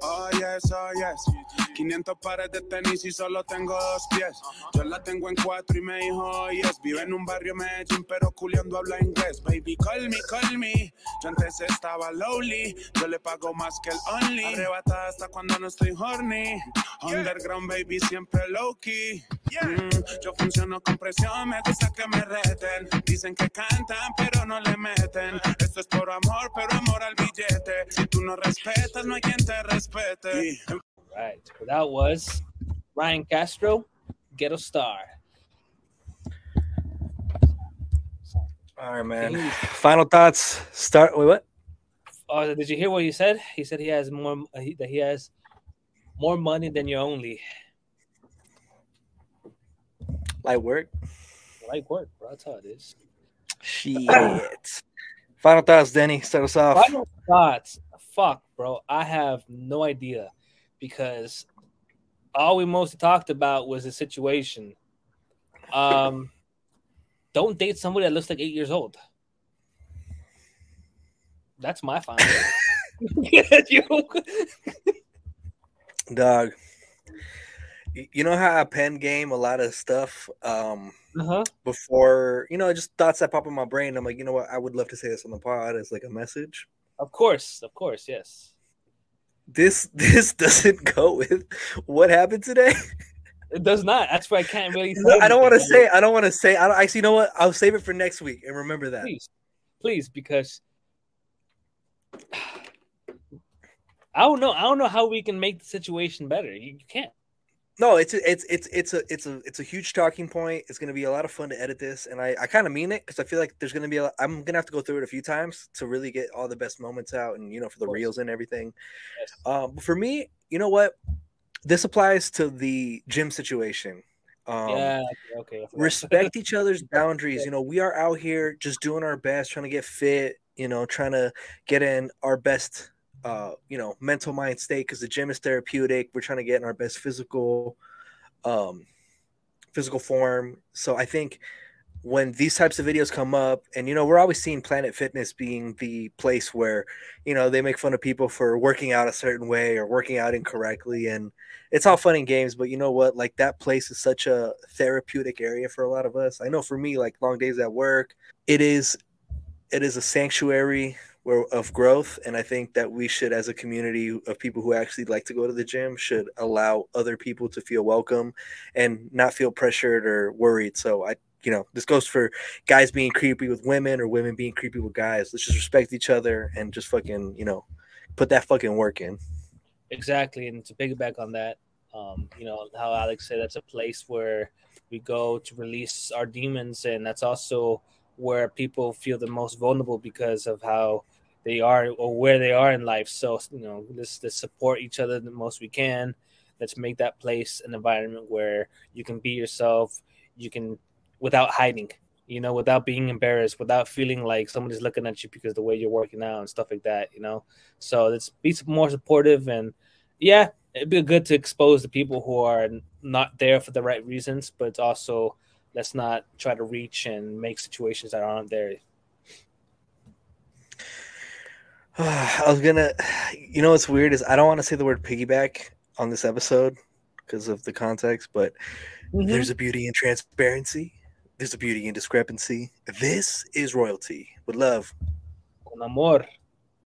Oh yes, oh yes. 500 pares de tenis y solo tengo 2 pies. Yo la tengo en 4 y me dijo, oh yes. Vive en un barrio Medellín pero culiando habla inglés. Baby, call me, call me. Yo antes estaba lowly. Yo le pago más que el only. Arrebatada hasta cuando no estoy horny. Underground baby siempre low key. Yo funciono con presión, me gusta que me reten. Dicen que cantan pero no le meten. Esto es por amor pero amor al billete. Si tú no respetas no hay quien te respete. Right, so that was Ryan Castro, Ghetto Star. All right, man. Final thoughts. Start with what? Oh, did you hear what he said? He said he has more. That he has more money than you're only. Light work. Light work, bro. That's how it is. Shit. Final thoughts, Denny. Start us off. Final thoughts. Fuck, bro. I have no idea. Because all we mostly talked about was the situation. Don't date somebody that looks like 8 years old. That's my final. Dog, you know how I pen game a lot of stuff before, you know, just thoughts that pop in my brain. I'm like, you know what? I would love to say this on the pod as like a message. Of course. Yes. this doesn't go with what happened today. It does not. That's why I can't really. I don't want to say. I don't actually. You know what? I'll save it for next week and remember that. Please, because I don't know. I don't know how we can make the situation better. You can't. No, it's a huge talking point. It's going to be a lot of fun to edit this, and I kind of mean it because I feel like there's going to be I'm going to have to go through it a few times to really get all the best moments out, and for the reels and everything. Yes. But for me, you know what? This applies to the gym situation. Okay. Respect each other's boundaries. Okay. We are out here just doing our best, trying to get fit. Trying to get in our best. Mental mind state, because the gym is therapeutic. We're trying to get in our best physical form. So I think when these types of videos come up, and we're always seeing Planet Fitness being the place where they make fun of people for working out a certain way or working out incorrectly, and it's all fun and games, but you know what, like, that place is such a therapeutic area for a lot of us. I know for me, like, long days at work, it is a sanctuary of growth, and I think that we should, as a community of people who actually like to go to the gym, should allow other people to feel welcome and not feel pressured or worried. So this goes for guys being creepy with women or women being creepy with guys. Let's just respect each other and just fucking, put that fucking work in. Exactly, and to piggyback on that, how Alex said, that's a place where we go to release our demons, and that's also where people feel the most vulnerable because of how they are or where they are in life. So, let's support each other the most we can. Let's make that place an environment where you can be yourself, you can, without hiding, without being embarrassed, without feeling like somebody's looking at you because the way you're working out and stuff like that, So let's be more supportive, and yeah, it'd be good to expose the people who are not there for the right reasons, but it's also, let's not try to reach and make situations that aren't there. I was going to, what's weird is I don't want to say the word piggyback on this episode because of the context, but There's a beauty in transparency. There's a beauty in discrepancy. This is royalty. With love. Con amor.